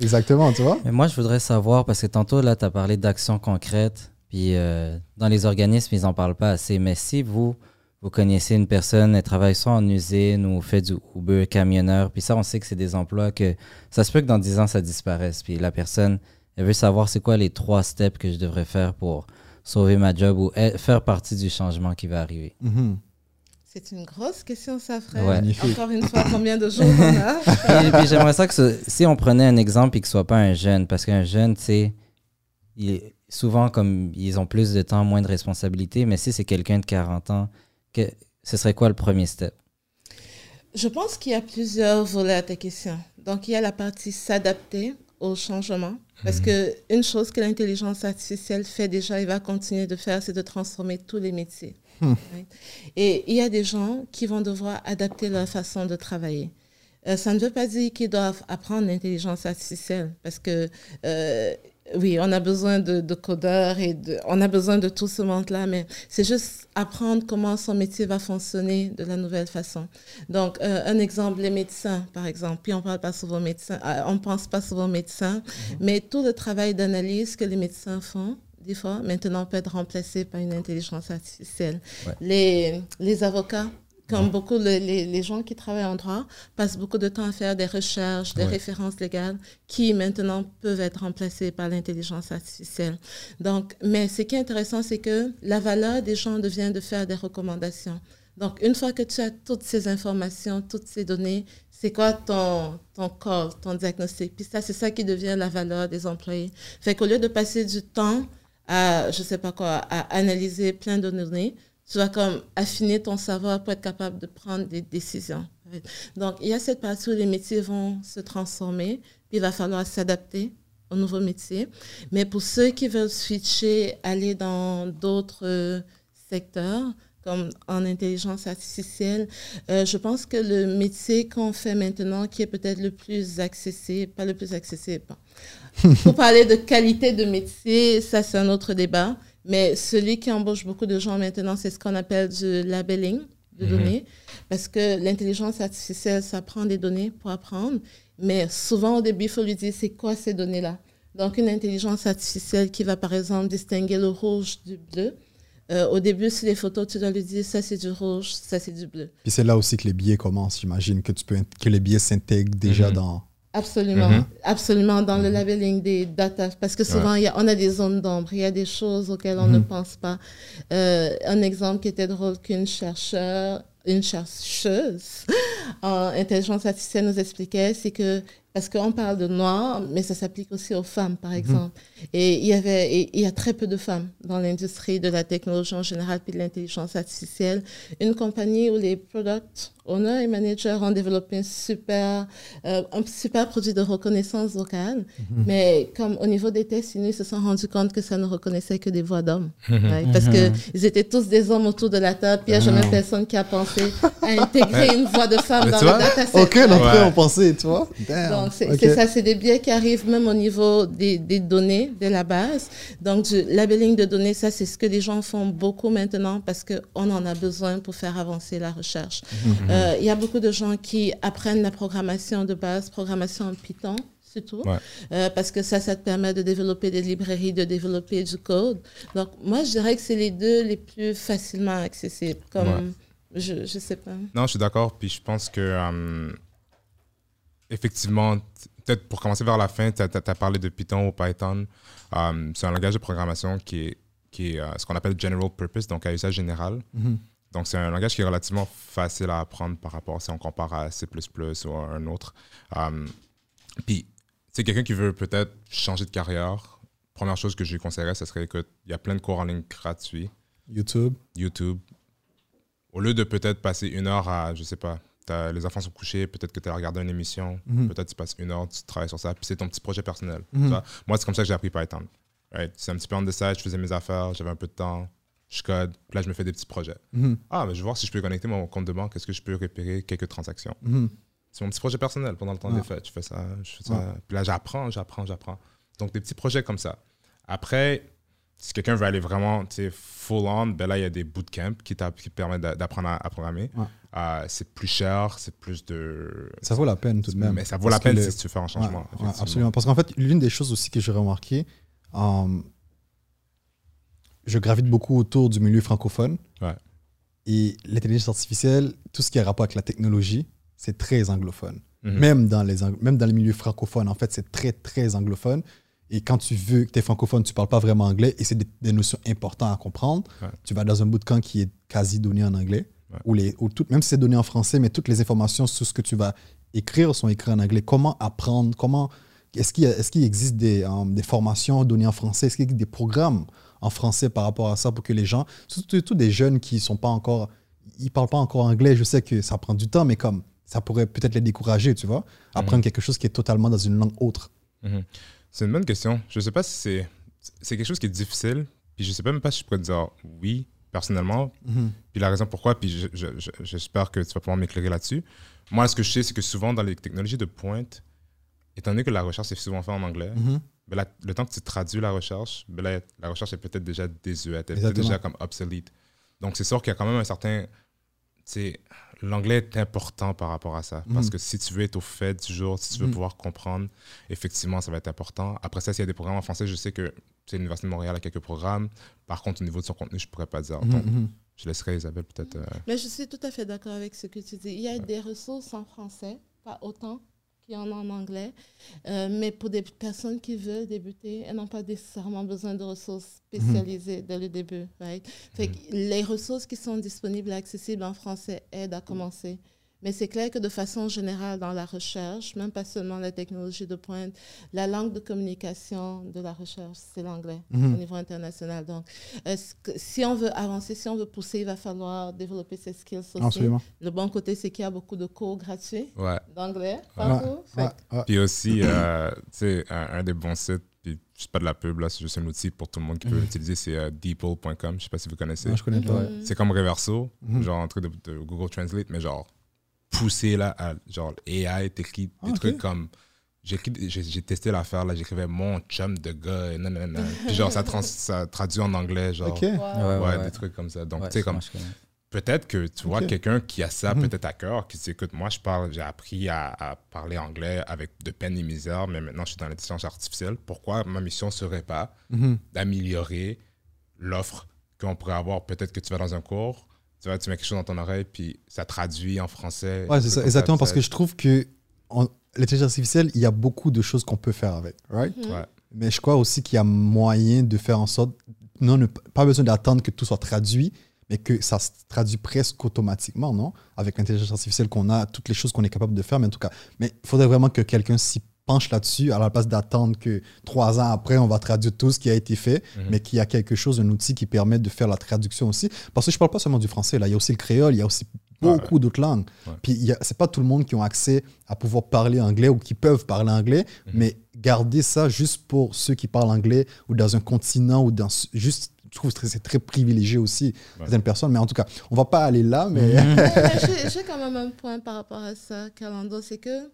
Exactement, tu vois. Mais moi, je voudrais savoir, parce que tantôt, là, tu as parlé d'actions concrètes, puis euh, dans les organismes, ils n'en parlent pas assez. Mais si vous, vous connaissez une personne, elle travaille soit en usine ou fait du Uber, camionneur, puis ça, on sait que c'est des emplois que ça se peut que dans dix ans, ça disparaisse. Puis la personne, elle veut savoir c'est quoi les trois steps que je devrais faire pour sauver ma job ou faire partie du changement qui va arriver. Mm-hmm. C'est une grosse question, ça, frère. Ouais. Encore une fois, combien de jours on a? Et puis j'aimerais ça que ce, si on prenait un exemple et que ce soit pas un jeune, parce qu'un jeune, tu sais, souvent, comme ils ont plus de temps, moins de responsabilités, mais si c'est quelqu'un de quarante ans, que, ce serait quoi le premier step? Je pense qu'il y a plusieurs volets à ta question. Donc, il y a la partie s'adapter au changement, parce mmh. que une chose que l'intelligence artificielle fait déjà et va continuer de faire, c'est de transformer tous les métiers. Mmh. Et il y a des gens qui vont devoir adapter leur façon de travailler. Euh, ça ne veut pas dire qu'ils doivent apprendre l'intelligence artificielle, parce que euh, oui, on a besoin de, de codeurs et de, on a besoin de tout ce monde-là, mais c'est juste apprendre comment son métier va fonctionner de la nouvelle façon. Donc, euh, un exemple, les médecins, par exemple. Puis on parle pas souvent médecins, euh, on pense pas souvent médecins, mmh. mais tout le travail d'analyse que les médecins font, des fois, maintenant, peut être remplacé par une intelligence artificielle. Ouais. Les, les avocats, comme ouais. beaucoup les, les, les gens qui travaillent en droit, passent beaucoup de temps à faire des recherches, des ouais. références légales, qui maintenant peuvent être remplacées par l'intelligence artificielle. Donc, mais ce qui est intéressant, c'est que la valeur des gens devient de faire des recommandations. Donc, une fois que tu as toutes ces informations, toutes ces données, c'est quoi ton, ton corps, ton diagnostic? Puis ça, c'est ça qui devient la valeur des employés. Fait qu'au lieu de passer du temps à, je sais pas quoi, à analyser plein de données, tu vas comme affiner ton savoir pour être capable de prendre des décisions. Donc, il y a cette partie où les métiers vont se transformer, puis il va falloir s'adapter aux nouveaux métiers. Mais pour ceux qui veulent switcher, aller dans d'autres secteurs, comme en intelligence artificielle, euh, je pense que le métier qu'on fait maintenant, qui est peut-être le plus accessible, pas le plus accessible, pas. Pour parler de qualité de métier, ça c'est un autre débat, mais celui qui embauche beaucoup de gens maintenant, c'est ce qu'on appelle du labeling de données, mm-hmm. parce que l'intelligence artificielle, ça prend des données pour apprendre, mais souvent au début, il faut lui dire c'est quoi ces données-là. Donc une intelligence artificielle qui va par exemple distinguer le rouge du bleu, Euh, au début, sur les photos, tu dois lui dire ça c'est du rouge, ça c'est du bleu. Puis c'est là aussi que les biais commencent, j'imagine, que, tu peux, que les biais s'intègrent déjà mm-hmm. dans... Absolument, mm-hmm. absolument, dans mm-hmm. le labeling des data, parce que souvent, ouais. y a, on a des zones d'ombre, il y a des choses auxquelles on mm-hmm. ne pense pas. Euh, un exemple qui était drôle qu'une chercheure une chercheuse en intelligence artificielle nous expliquait, c'est que, parce qu'on parle de noir, mais ça s'applique aussi aux femmes, par exemple. Mmh. Et il y avait, et, il y a très peu de femmes dans l'industrie de la technologie en général, puis de l'intelligence artificielle. Une compagnie où les product owners et managers ont développé un super, euh, un super produit de reconnaissance vocale, mmh. mais comme au niveau des tests, ils se sont rendus compte que ça ne reconnaissait que des voix d'hommes. Mmh. Ouais, parce mmh. qu'ils étaient tous des hommes autour de la table, puis il n'y a jamais personne qui a pensé à intégrer une voix de femme mais dans le dataset. Aucun d'entre eux ont pensé, tu vois. Damn. Donc, Donc, c'est okay. ça, c'est des biais qui arrivent même au niveau des, des données, de la base. Donc, du labelling de données, ça, c'est ce que les gens font beaucoup maintenant parce qu'on en a besoin pour faire avancer la recherche. Mm-hmm. euh, y a beaucoup de gens qui apprennent la programmation de base, programmation en Python. Surtout, ouais. euh, parce que ça, ça te permet de développer des librairies, de développer du code. Donc, moi, je dirais que c'est les deux les plus facilement accessibles. Comme, ouais. je, je sais pas. Non, je suis d'accord. Puis, je pense que... Euh... Effectivement, peut-être pour commencer vers la fin, tu as, as parlé de Python ou Python. Um, c'est un langage de programmation qui est, qui est uh, ce qu'on appelle general purpose, donc à usage général. Mm-hmm. Donc, c'est un langage qui est relativement facile à apprendre par rapport, si on compare à C plus plus ou à un autre. Um, Puis, c'est quelqu'un qui veut peut-être changer de carrière. Première chose que je lui conseillerais, ce serait qu'il y a plein de cours en ligne gratuits. YouTube. YouTube. Au lieu de peut-être passer une heure à, je sais pas, les enfants sont couchés, peut-être que tu as regardé une émission, mm-hmm. peut-être tu passes une heure, tu travailles sur ça, puis c'est ton petit projet personnel. Mm-hmm. Tu vois? Moi, c'est comme ça que j'ai appris Python. Right? C'est un petit peu en dessous, je faisais mes affaires, j'avais un peu de temps, je code, puis là, je me fais des petits projets. Mm-hmm. Ah, mais je vais voir si je peux connecter mon compte de banque, est-ce que je peux repérer quelques transactions. Mm-hmm. C'est mon petit projet personnel pendant le temps ah. des fêtes. Je fais ça, je fais ça, ah. puis là, j'apprends, j'apprends, j'apprends. Donc, des petits projets comme ça. Après, si quelqu'un veut aller vraiment full-on, ben là, il y a des bootcamps qui, qui permettent d'apprendre à, à programmer. Ouais. Euh, c'est plus cher, c'est plus de... Ça vaut la peine tout de même. Mais ça vaut parce la peine le... si tu fais un changement. Ouais, ouais, absolument. Parce qu'en fait, l'une des choses aussi que j'ai remarqué, euh, je gravite beaucoup autour du milieu francophone. Ouais. Et l'intelligence artificielle, tout ce qui a rapport avec la technologie, c'est très anglophone. Mm-hmm. Même dans les ang... même dans les milieux francophones, en fait, c'est très, très anglophone. Et quand tu veux que tu es francophone, tu ne parles pas vraiment anglais et c'est des, des notions importantes à comprendre. Ouais. Tu vas dans un bootcamp qui est quasi donné en anglais, ouais. où les, où tout, même si c'est donné en français, mais toutes les informations sur ce que tu vas écrire sont écrites en anglais. Comment apprendre comment, Est-ce qu'il, est-ce qu'il existe des, um, des formations données en français? Est-ce qu'il existe des programmes en français par rapport à ça pour que les gens, surtout des jeunes qui ne sont pas encore, ils parlent pas encore anglais, je sais que ça prend du temps, mais comme ça pourrait peut-être les décourager, tu vois, apprendre mmh. quelque chose qui est totalement dans une langue autre. Mmh. C'est une bonne question. Je ne sais pas si c'est... C'est quelque chose qui est difficile. Puis je ne sais pas même pas si je pourrais te dire oui, personnellement. Mm-hmm. Puis la raison pourquoi, puis je, je, je, j'espère que tu vas pouvoir m'éclairer là-dessus. Moi, ce que je sais, c'est que souvent, dans les technologies de pointe, étant donné que la recherche est souvent faite en anglais, mm-hmm. ben là, le temps que tu traduis la recherche, ben là, la recherche est peut-être déjà désuète. Elle est peut-être déjà comme obsolète. Donc, c'est sûr qu'il y a quand même un certain... L'anglais est important par rapport à ça. Parce mmh. que si tu veux être au fait du jour, si tu veux mmh. pouvoir comprendre, effectivement, ça va être important. Après ça, s'il y a des programmes en français, je sais que l'Université de Montréal a quelques programmes. Par contre, au niveau de son contenu, je ne pourrais pas dire. Mmh. Donc, je laisserai Isabelle peut-être... Euh... Mais je suis tout à fait d'accord avec ce que tu dis. Il y a ouais. des ressources en français, pas autant qu'il y en a en anglais. Euh, mais pour des personnes qui veulent débuter, elles n'ont pas nécessairement besoin de ressources spécialisées mmh. dès le début. Right? Fait mmh. que les ressources qui sont disponibles et accessibles en français aident à commencer. Mais c'est clair que de façon générale, dans la recherche, même pas seulement la technologie de pointe, la langue de communication de la recherche, c'est l'anglais mmh. au niveau international. Donc, que, si on veut avancer, si on veut pousser, il va falloir développer ses skills sociaux. Absolument. Le bon côté, c'est qu'il y a beaucoup de cours gratuits ouais. d'anglais partout. Ouais. Ouais. Ouais. Puis aussi, euh, tu sais, un, un des bons sites, puis c'est pas de la pub, là, c'est juste un outil pour tout le monde qui peut mmh. l'utiliser, c'est uh, Deeple point com. Je sais pas si vous connaissez. Non, je connais pas. Mmh. C'est comme Reverso, mmh. genre un truc de, de Google Translate, mais genre poussé là à genre A I, t'écris des okay. trucs comme j'ai, j'ai, j'ai testé l'affaire là, j'écrivais mon chum de gars, non non non, puis genre ça, trans, ça traduit en anglais genre okay. ouais, ouais, ouais, ouais des trucs comme ça, donc ouais, tu sais comme peut-être que tu vois okay. quelqu'un qui a ça mm-hmm. peut-être à cœur, qui dit écoute moi je parle, j'ai appris à, à parler anglais avec de peine et misère, mais maintenant je suis dans l'intelligence artificielle, pourquoi ma mission serait pas mm-hmm. d'améliorer l'offre qu'on pourrait avoir, peut-être que tu vas dans un cours, tu vois, tu mets quelque chose dans ton oreille, puis ça traduit en français. Oui, c'est ça, exactement, ça, parce que je trouve que l'intelligence artificielle, il y a beaucoup de choses qu'on peut faire avec, right? Mm-hmm. Ouais. Mais je crois aussi qu'il y a moyen de faire en sorte, non, ne, pas besoin d'attendre que tout soit traduit, mais que ça se traduit presque automatiquement, non? Avec l'intelligence artificielle qu'on a, toutes les choses qu'on est capable de faire, mais en tout cas, mais il faudrait vraiment que quelqu'un s'y penche là-dessus, à la place d'attendre que trois ans après, on va traduire tout ce qui a été fait, mm-hmm. mais qu'il y a quelque chose, un outil qui permet de faire la traduction aussi. Parce que je ne parle pas seulement du français, là. Il y a aussi le créole, il y a aussi beaucoup ouais. d'autres langues. Ouais. Puis ce n'est pas tout le monde qui a accès à pouvoir parler anglais ou qui peuvent parler anglais, mm-hmm. mais garder ça juste pour ceux qui parlent anglais ou dans un continent ou dans juste... Je trouve que c'est très privilégié aussi, ouais. certaines personnes. Mais en tout cas, on ne va pas aller là. Mais... Mmh. J'ai quand même un point par rapport à ça, Carando. C'est que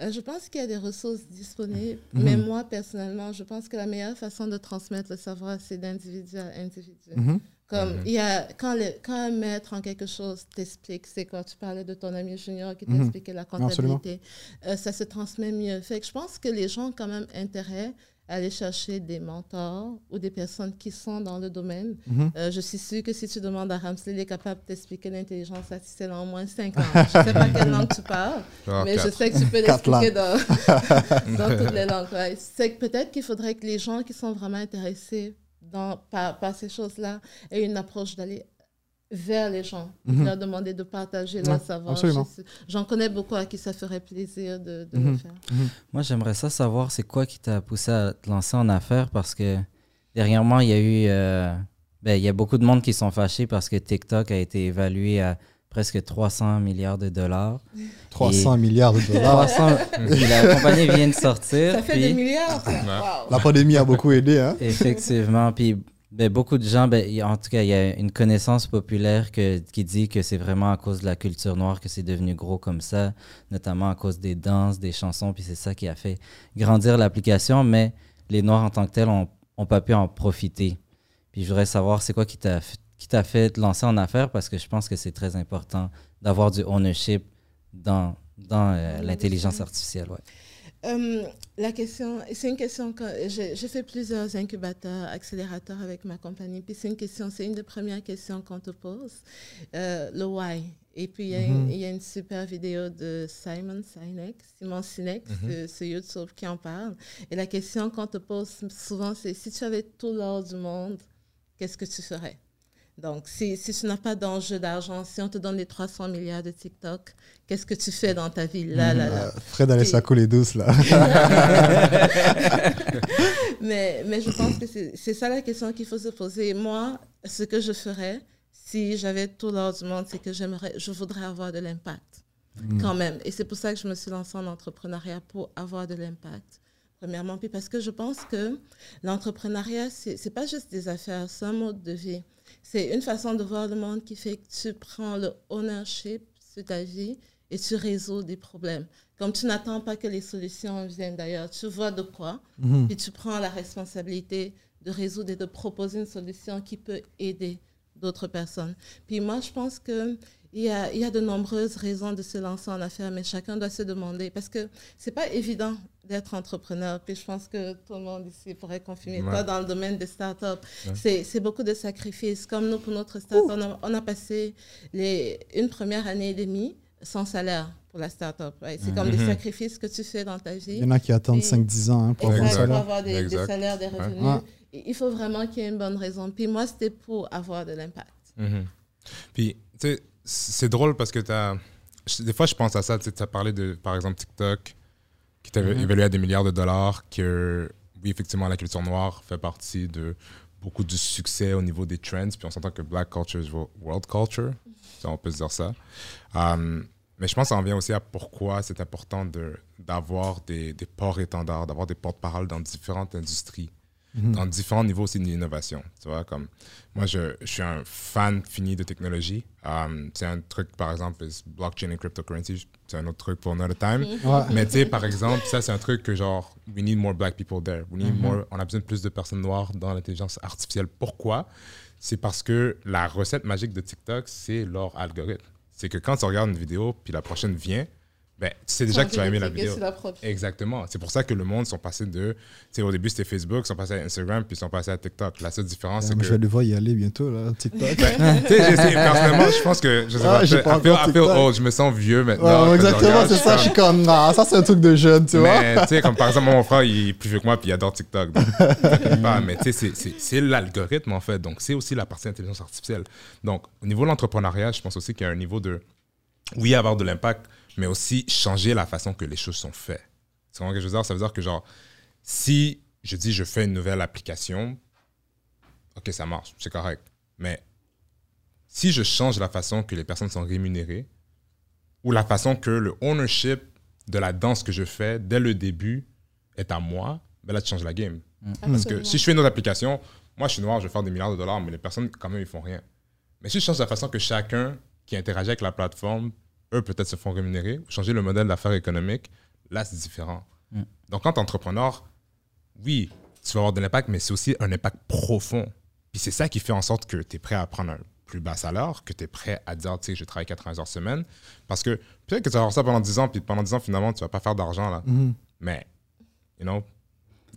euh, je pense qu'il y a des ressources disponibles. Mmh. Mais moi, personnellement, je pense que la meilleure façon de transmettre le savoir, c'est d'individu à individu. Mmh. Comme, il y a, quand, le, quand un maître en quelque chose t'explique, c'est quand tu parlais de ton ami junior qui t'expliquait mmh. la comptabilité, euh, ça se transmet mieux. Fait que je pense que les gens ont quand même intérêt aller chercher des mentors ou des personnes qui sont dans le domaine. Mm-hmm. euh, je suis sûre que si tu demandes à Ramsley, il est capable de t'expliquer l'intelligence artificielle en moins cinq ans. Je ne sais pas quelle langue tu parles, oh, mais quatre. Je sais que tu peux l'expliquer dans, dans toutes les langues. Ouais. C'est que peut-être qu'il faudrait que les gens qui sont vraiment intéressés dans, par, par ces choses-là aient une approche d'aller vers les gens, mm-hmm. leur demander de partager ouais, leur savoir. J'en connais beaucoup à qui ça ferait plaisir de, de mm-hmm. le faire. Mm-hmm. Moi, j'aimerais ça savoir, c'est quoi qui t'a poussé à te lancer en affaires? Parce que dernièrement, il y a eu... Euh, ben, il y a beaucoup de monde qui sont fâchés parce que TikTok a été évalué à presque trois cents milliards de dollars. trois cents milliards de dollars. trois cents, la compagnie vient de sortir. Ça fait puis, des milliards, ça. Wow. La pandémie a beaucoup aidé. Hein? Effectivement, puis... Ben, beaucoup de gens, ben, en tout cas, il y a une connaissance populaire que, qui dit que c'est vraiment à cause de la culture noire que c'est devenu gros comme ça, notamment à cause des danses, des chansons, puis c'est ça qui a fait grandir l'application, mais les Noirs en tant que tels ont, ont pas pu en profiter. Puis je voudrais savoir c'est quoi qui t'a qui t'a fait te lancer en affaires, parce que je pense que c'est très important d'avoir du ownership dans, dans euh, l'intelligence artificielle, ouais. Euh, la question, c'est une question que j'ai fait plusieurs incubateurs, accélérateurs avec ma compagnie. Puis c'est une question, c'est une des premières questions qu'on te pose, euh, le why. Et puis il y, mm-hmm. y a une super vidéo de Simon Sinek, Simon Sinek, mm-hmm. sur YouTube qui en parle. Et la question qu'on te pose souvent, c'est si tu avais tout l'or du monde, qu'est-ce que tu ferais? Donc, si, si tu n'as pas d'enjeu d'argent, si on te donne les trois cents milliards de TikTok, qu'est-ce que tu fais dans ta vie? Là, mmh, là, là. Fred allait s'accouler douce, là. mais, mais je pense que c'est ça la question qu'il faut se poser. Moi, ce que je ferais, si j'avais tout l'or du monde, c'est que j'aimerais, je voudrais avoir de l'impact, mmh. quand même. Et c'est pour ça que je me suis lancée en entrepreneuriat, pour avoir de l'impact. Premièrement, puis parce que je pense que l'entrepreneuriat, c'est c'est pas juste des affaires, c'est un mode de vie. C'est une façon de voir le monde qui fait que tu prends le ownership sur ta vie et tu résous des problèmes. Comme tu n'attends pas que les solutions viennent d'ailleurs, tu vois de quoi, mmh. puis tu prends la responsabilité de résoudre et de proposer une solution qui peut aider d'autres personnes. Puis moi, je pense que Il y, a, il y a de nombreuses raisons de se lancer en affaires, mais chacun doit se demander, parce que c'est pas évident d'être entrepreneur. Puis je pense que tout le monde ici pourrait confirmer, ouais. toi dans le domaine des startups, ouais. c'est beaucoup de sacrifices. Comme nous, pour notre startup, on a, on a passé les, une première année et demie sans salaire pour la startup. Ouais. C'est mm-hmm. comme des sacrifices que tu fais dans ta vie. Il y en a qui attendent cinq à dix ans hein, pour, exact, avoir pour avoir des, des salaires, des revenus. Ouais. Ouais. Il faut vraiment qu'il y ait une bonne raison. Puis moi, c'était pour avoir de l'impact. Mm-hmm. Puis, tu sais, c'est drôle parce que t'as... Des fois, je pense à ça. Tu as parlé de, par exemple, TikTok, qui t'avait mm-hmm. évalué à des milliards de dollars, que, oui, effectivement, la culture noire fait partie de beaucoup du succès au niveau des trends. Puis on s'entend que Black culture is world culture. Ça, on peut se dire ça. Um, mais je pense que ça en vient aussi à pourquoi c'est important de, d'avoir des, des ports-étendards, d'avoir des porte-paroles dans différentes industries, mm-hmm. dans différents niveaux aussi de l'innovation. Tu vois, comme... Moi, je, je suis un fan fini de technologie. Um, c'est un truc, par exemple, blockchain et cryptocurrency, c'est un autre truc pour another time. Ouais. Mais tu sais, par exemple, ça, c'est un truc que genre, we need more black people there. We need mm-hmm. more, on a besoin de plus de personnes noires dans l'intelligence artificielle. Pourquoi? C'est parce que la recette magique de TikTok, c'est leur algorithme. C'est que quand tu regardes une vidéo, puis la prochaine vient, ben, tu sais déjà que tu vas aimer la vidéo. Exactement. C'est pour ça que le monde sont passés de... Tu sais, au début, c'était Facebook, sont passés à Instagram, puis sont passés à TikTok. La seule différence, ouais, c'est que... Je vais devoir y aller bientôt, là, TikTok. Ben, tu sais, personnellement, je pense que... Je sais ah, pas, pas peu old, je me sens vieux maintenant. Ouais, exactement, c'est ça. Je suis comme, non, ça, c'est un truc de jeune, tu vois. Mais tu sais, comme par exemple, mon frère, il est plus vieux que moi, puis il adore TikTok. Donc, pas, mais tu sais, c'est l'algorithme, en fait. Donc, c'est aussi la partie intelligence artificielle. Donc, au niveau de l'entrepreneuriat, je pense aussi qu'il y a un niveau de... Oui, avoir de l'impact, mais aussi changer la façon que les choses sont faites. C'est vraiment ce que je veux dire. Ça veut dire que genre, si je dis je fais une nouvelle application, ok, ça marche, c'est correct. Mais si je change la façon que les personnes sont rémunérées ou la façon que le ownership de la danse que je fais dès le début est à moi, ben là, tu changes la game. Mmh. Parce que si je fais une autre application, moi, je suis noir, je vais faire des milliards de dollars, mais les personnes, quand même, ils font rien. Mais si je change la façon que chacun qui interagit avec la plateforme, eux peut-être se font rémunérer, ou changer le modèle d'affaires économique, là c'est différent. Mm. Donc quand tu es entrepreneur, oui, tu vas avoir de l'impact, mais c'est aussi un impact profond. Puis c'est ça qui fait en sorte que tu es prêt à prendre un plus bas salaire, que tu es prêt à dire, tu sais, je travaille quatre-vingts heures semaine, parce que peut-être que tu vas avoir ça pendant dix ans, puis pendant dix ans, finalement, tu vas pas faire d'argent, là. Mm. Mais, you know,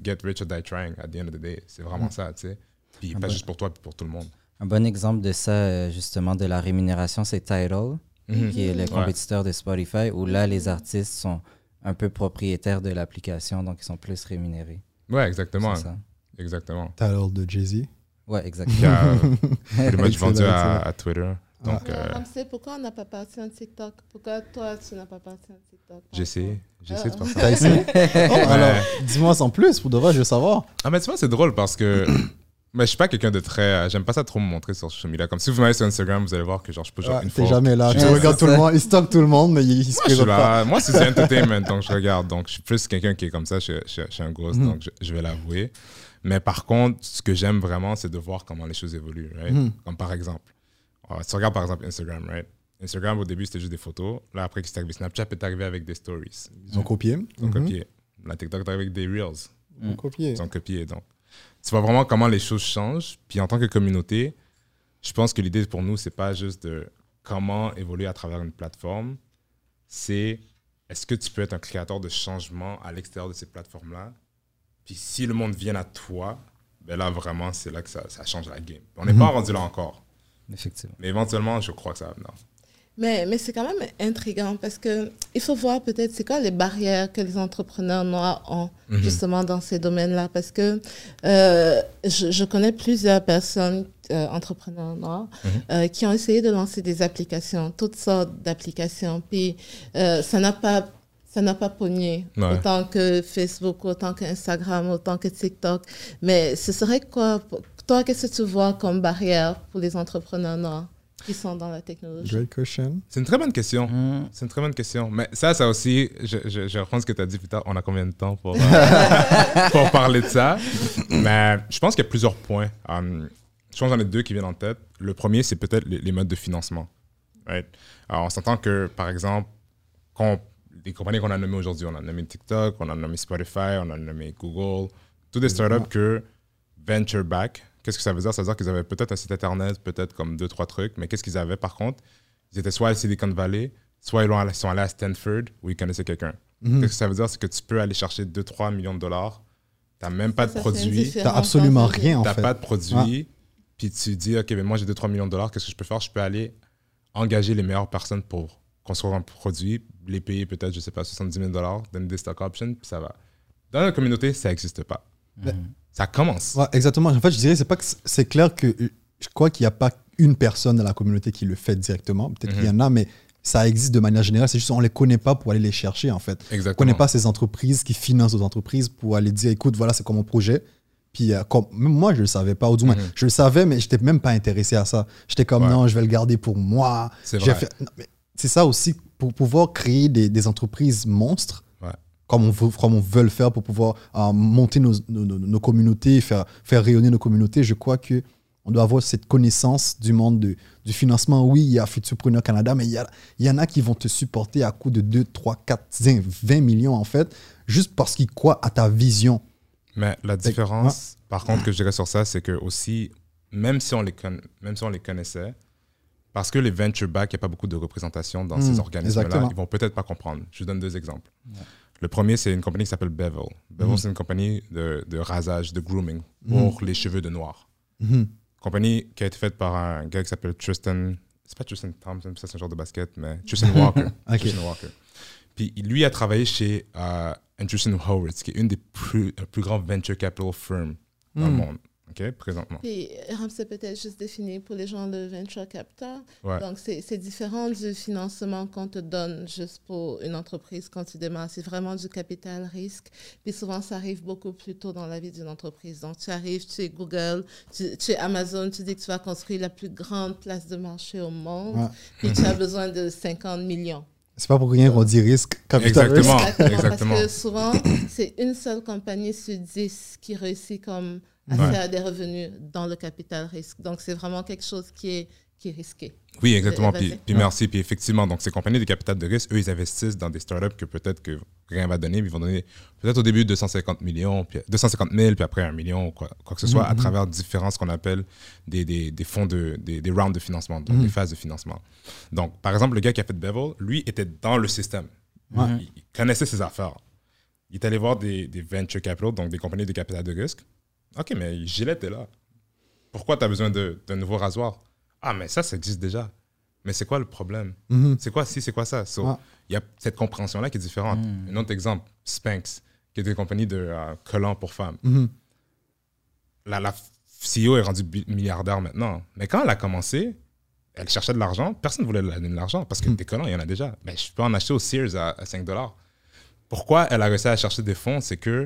get rich or die trying at the end of the day. C'est vraiment mm. ça, tu sais. Puis ah, pas bon. Juste pour toi, puis pour tout le monde. Un bon exemple de ça, justement, de la rémunération, c'est Tidal, mm-hmm. qui est le compétiteur ouais. de Spotify, où là, les artistes sont un peu propriétaires de l'application, donc ils sont plus rémunérés. Ouais, exactement. C'est ça. Exactement. Tidal de Jay-Z. Ouais, exactement. Qui a le match vendu à, à Twitter. Donc, ah. euh... Ramsey, pourquoi on n'a pas parti en TikTok? Pourquoi toi, tu n'as pas parti en TikTok? J'ai essayé. J'ai essayé de faire ça. T'as essayé? Oh, alors, dis-moi sans plus, pour de vrai, je veux savoir. Ah, mais tu vois, c'est drôle parce que... Mais je suis pas quelqu'un de très... J'aime pas ça trop me montrer sur social media. Comme si vous m'avez sur Instagram, vous allez voir que genre je peux genre ouais, une fois... T'es jamais là. Tu regardes tout le monde, il stocke tout le monde, mais il, il se présente pas. Moi, c'est entertainment, donc je regarde. Donc, je suis plus quelqu'un qui est comme ça, je, je, je suis un gros, mm. donc je, je vais l'avouer. Mais par contre, ce que j'aime vraiment, c'est de voir comment les choses évoluent, right? Mm. Comme par exemple, alors, si tu regardes par exemple Instagram, right? Instagram, au début, c'était juste des photos. Là, après, Snapchat est arrivé avec des stories. Ils ont copié. Ils ont copié. La TikTok est arrivé avec des reels. Ils ont copié. Ils ont copié, donc... Tu vois vraiment comment les choses changent. Puis en tant que communauté, je pense que l'idée pour nous, c'est pas juste de comment évoluer à travers une plateforme. C'est est-ce que tu peux être un créateur de changement à l'extérieur de ces plateformes-là? Puis si le monde vient à toi, ben là vraiment, c'est là que ça, ça change la game. On n'est mmh. pas rendu là encore. Effectivement. Mais éventuellement, je crois que ça va venir. Mais, mais c'est quand même intriguant parce qu'il faut voir peut-être c'est quoi les barrières que les entrepreneurs noirs ont mmh. justement dans ces domaines-là. Parce que euh, je, je connais plusieurs personnes, euh, entrepreneurs noirs, mmh. euh, qui ont essayé de lancer des applications, toutes sortes d'applications. Puis euh, ça n'a pas... Ça n'a pas pogné, ouais. autant que Facebook, autant qu'Instagram, autant que TikTok. Mais ce serait quoi, pour toi, qu'est-ce que tu vois comme barrière pour les entrepreneurs noirs qui sont dans la technologie? Great question. C'est une très bonne question. Mm. C'est une très bonne question. Mais ça, ça aussi, je, je, je reprends ce que tu as dit, putain, on a combien de temps pour, euh, pour parler de ça? Mais je pense qu'il y a plusieurs points. Um, je pense que j'en ai deux qui viennent en tête. Le premier, c'est peut-être les, les modes de financement. Right? Alors, on s'entend que, par exemple, quand on les compagnies qu'on a nommées aujourd'hui, on a nommé TikTok, on a nommé Spotify, on a nommé Google, toutes des startups que venture back. Qu'est-ce que ça veut dire? Ça veut dire qu'ils avaient peut-être un site internet, peut-être comme deux, trois trucs, mais qu'est-ce qu'ils avaient par contre? Ils étaient soit à Silicon Valley, soit ils sont allés à Stanford où ils connaissaient quelqu'un. Mm-hmm. Qu'est-ce que ça veut dire? C'est que tu peux aller chercher deux, trois millions de dollars, tu n'as même pas ça, de produit, tu n'as absolument rien en fait. Tu n'as pas de produit, puis tu dis, ok, mais moi j'ai deux, trois millions de dollars, qu'est-ce que je peux faire? Je peux aller engager les meilleures personnes pour construire un produit, les payer peut-être, je sais pas, soixante-dix mille dollars, donner des stock options, puis ça va. Dans la communauté, ça n'existe pas. Mm-hmm. Ça commence. Ouais, exactement. En fait, je dirais, c'est pas que c'est clair que je crois qu'il n'y a pas une personne dans la communauté qui le fait directement. Peut-être mm-hmm. qu'il y en a, mais ça existe de manière générale. C'est juste qu'on les connaît pas pour aller les chercher, en fait. Exactement. On connaît pas ces entreprises qui financent aux entreprises pour aller dire, écoute, voilà, c'est comme mon projet. Puis euh, comme, même moi, je le savais pas, ou du moins, mm-hmm. je le savais, mais je n'étais même pas intéressé à ça. J'étais comme, ouais. non, je vais le garder pour moi. C'est vrai. Fait... Non, mais... C'est ça aussi, pour pouvoir créer des, des entreprises monstres, ouais. comme, on veut, comme on veut le faire, pour pouvoir euh, monter nos, nos, nos communautés, faire, faire rayonner nos communautés. Je crois qu'on doit avoir cette connaissance du monde de, du financement. Oui, il y a Futurpreneur Canada, mais il y, a, il y en a qui vont te supporter à coût de deux, trois, quatre, vingt millions, en fait, juste parce qu'ils croient à ta vision. Mais la différence, ouais. par contre, que je dirais sur ça, c'est que aussi, même si on les, con- même si on les connaissait, Parce que les venture-back, il n'y a pas beaucoup de représentation dans mmh, ces organismes-là. Exactement. Ils vont peut-être pas comprendre. Je vous donne deux exemples. Ouais. Le premier, c'est une compagnie qui s'appelle Bevel. Bevel, mmh. c'est une compagnie de, de rasage, de grooming pour mmh. les cheveux de noir. Mmh. Compagnie qui a été faite par un gars qui s'appelle Tristan... C'est pas Tristan Thompson, ça c'est un genre de basket, mais Tristan Walker. okay. Tristan Walker. Puis lui a travaillé chez euh, Andreessen Horowitz, qui est une des plus, plus grandes venture capital firms dans mmh. le monde. OK, présentement. Puis, Ram, c'est peut-être juste défini pour les gens de venture capital. Ouais. Donc, c'est, c'est différent du financement qu'on te donne juste pour une entreprise quand tu démarres. C'est vraiment du capital risque. Puis souvent, ça arrive beaucoup plus tôt dans la vie d'une entreprise. Donc, tu arrives, tu es Google, tu, tu es Amazon, tu dis que tu vas construire la plus grande place de marché au monde. Ouais. Puis tu as besoin de cinquante millions. C'est pas pour rien qu'on dit risque capital. Exactement. Exactement. Exactement. Parce que souvent, c'est une seule compagnie sur dix qui réussit comme... à ouais. faire des revenus dans le capital risque. Donc, c'est vraiment quelque chose qui est, qui est risqué. Oui, exactement. Puis, puis merci. Puis effectivement, donc ces compagnies de capital de risque, eux, ils investissent dans des startups que peut-être que rien va donner. Ils vont donner peut-être au début deux cent cinquante millions, puis deux cent cinquante mille, puis après un million, quoi, quoi que ce soit, mm-hmm. à travers différents, ce qu'on appelle des, des, des fonds, de, des, des rounds de financement, donc mm-hmm. des phases de financement. Donc, par exemple, le gars qui a fait Bevel, lui, était dans le système. Ouais. Il, il connaissait ses affaires. Il est allé voir des, des venture capital, donc des compagnies de capital de risque. OK, mais Gillette est là. Pourquoi tu as besoin d'un nouveau rasoir? Ah, mais ça, ça existe déjà. Mais c'est quoi le problème? Mm-hmm. C'est quoi si, c'est quoi ça? So, ah. y a cette compréhension-là qui est différente. Mm. Un autre exemple, Spanx, qui est une compagnie de euh, collants pour femmes. Mm-hmm. la, la C E O est rendue milliardaire maintenant. Mais quand elle a commencé, elle cherchait de l'argent. Personne ne voulait lui donner de l'argent parce que mm. des collants, il y en a déjà. Mais je peux en acheter au Sears à, à cinq dollars. Pourquoi elle a réussi à chercher des fonds? C'est qu'elle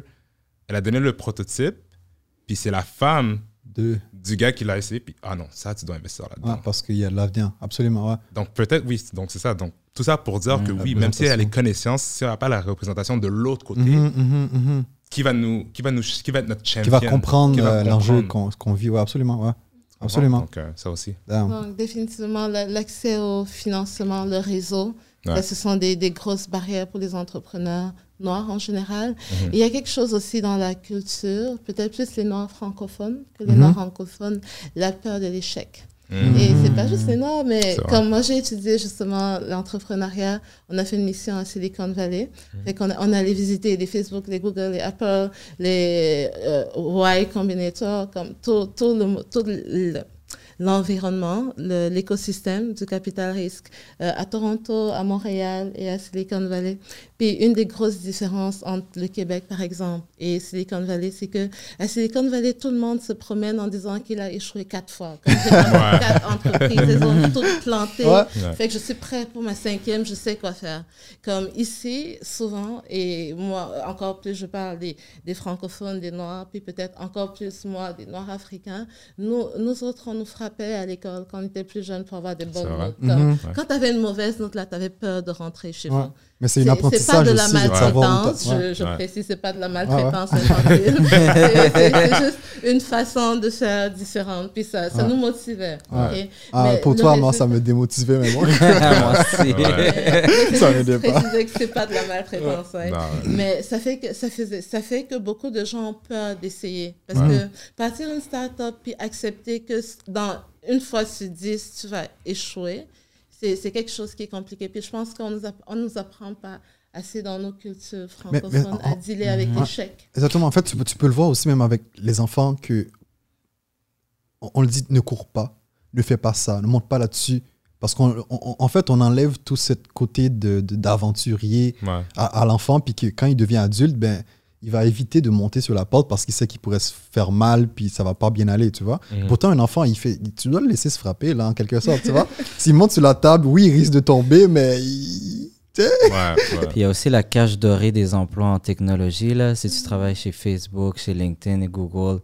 a donné le prototype. Puis c'est la femme de... du gars qui l'a essayé. Puis ah non, ça, tu dois investir là-dedans. Ah, parce qu'il y a de l'avenir, absolument. Ouais. Donc peut-être, oui, donc c'est ça. Donc tout ça pour dire mmh, que oui, même si elle a les connaissances, si elle n'a pas la représentation de l'autre côté, mmh, mmh, mmh. Qui, va nous, qui, va nous, qui va être notre champion. Qui va comprendre, comprendre. l'enjeu qu'on, qu'on vit. Oui, absolument, ouais. Absolument. Donc euh, ça aussi. Damn. Donc définitivement, l'accès au financement, le réseau, ouais. là, ce sont des, des grosses barrières pour les entrepreneurs. Noirs en général. Mm-hmm. Il y a quelque chose aussi dans la culture, peut-être plus les Noirs francophones que les mm-hmm. Noirs anglophones, la peur de l'échec. Mm-hmm. Et c'est pas juste les Noirs, mais comme moi j'ai étudié justement l'entrepreneuriat, on a fait une mission à Silicon Valley, mm-hmm. fait qu'on a, on allait visiter les Facebook, les Google, les Apple, les euh, Y Combinator, comme tout, tout le... Tout le l'environnement, le, l'écosystème du capital risque euh, à Toronto, à Montréal et à Silicon Valley. Puis une des grosses différences entre le Québec, par exemple, et Silicon Valley, c'est qu'à Silicon Valley, tout le monde se promène en disant qu'il a échoué quatre fois. Comme j'ai ouais. quatre entreprises, elles ont toutes plantées. Ouais. Fait que je suis prêt pour ma cinquième, je sais quoi faire. Comme ici, souvent, et moi, encore plus, je parle des, des francophones, des Noirs, puis peut-être encore plus, moi, des Noirs africains. Nous, nous autres, on nous frappe à l'école quand on était plus jeune pour avoir des bonnes notes. Mm-hmm. Quand tu avais une mauvaise note, là, tu avais peur de rentrer chez vous. Ouais. Mais c'est une apprentissage aussi. C'est pas de la maltraitance, ouais. je, je ouais. précise, c'est pas de la maltraitance ah ouais. infantile. c'est, c'est, c'est juste une façon de faire différente. Puis ça, ça ouais. nous motivait. Ouais. Okay? Ah, mais pour toi, résultat... moi, ça me démotivait, mais bon. moi aussi. Ouais. Mais ça m'aidait pas. Je disais que c'est pas de la maltraitance. Ouais. Ouais. Mais ça fait, que, ça, faisait, ça fait que beaucoup de gens ont peur d'essayer. Parce ouais. que partir d'une start-up puis accepter que dans une fois sur dix, tu vas échouer, c'est, c'est quelque chose qui est compliqué. Puis je pense qu'on nous app- on nous apprend pas assez dans nos cultures francophones mais, mais en, à dealer avec ouais, l'échec. Exactement. En fait, tu, tu peux le voir aussi même avec les enfants que on, on le dit, ne cours pas, ne fais pas ça, ne monte pas là-dessus. Parce qu'en fait, on enlève tout ce côté de, de, d'aventurier ouais. à, à l'enfant. Puis que quand il devient adulte, ben, il va éviter de monter sur la porte parce qu'il sait qu'il pourrait se faire mal puis ça va pas bien aller, tu vois. Mmh. Pourtant, un enfant, il fait, tu dois le laisser se frapper, là, en quelque sorte, tu vois. S'il monte sur la table, oui, il risque de tomber, mais... Il... ouais, ouais. Puis il y a aussi la cage dorée des emplois en technologie, là. Si tu travailles chez Facebook, chez LinkedIn et Google,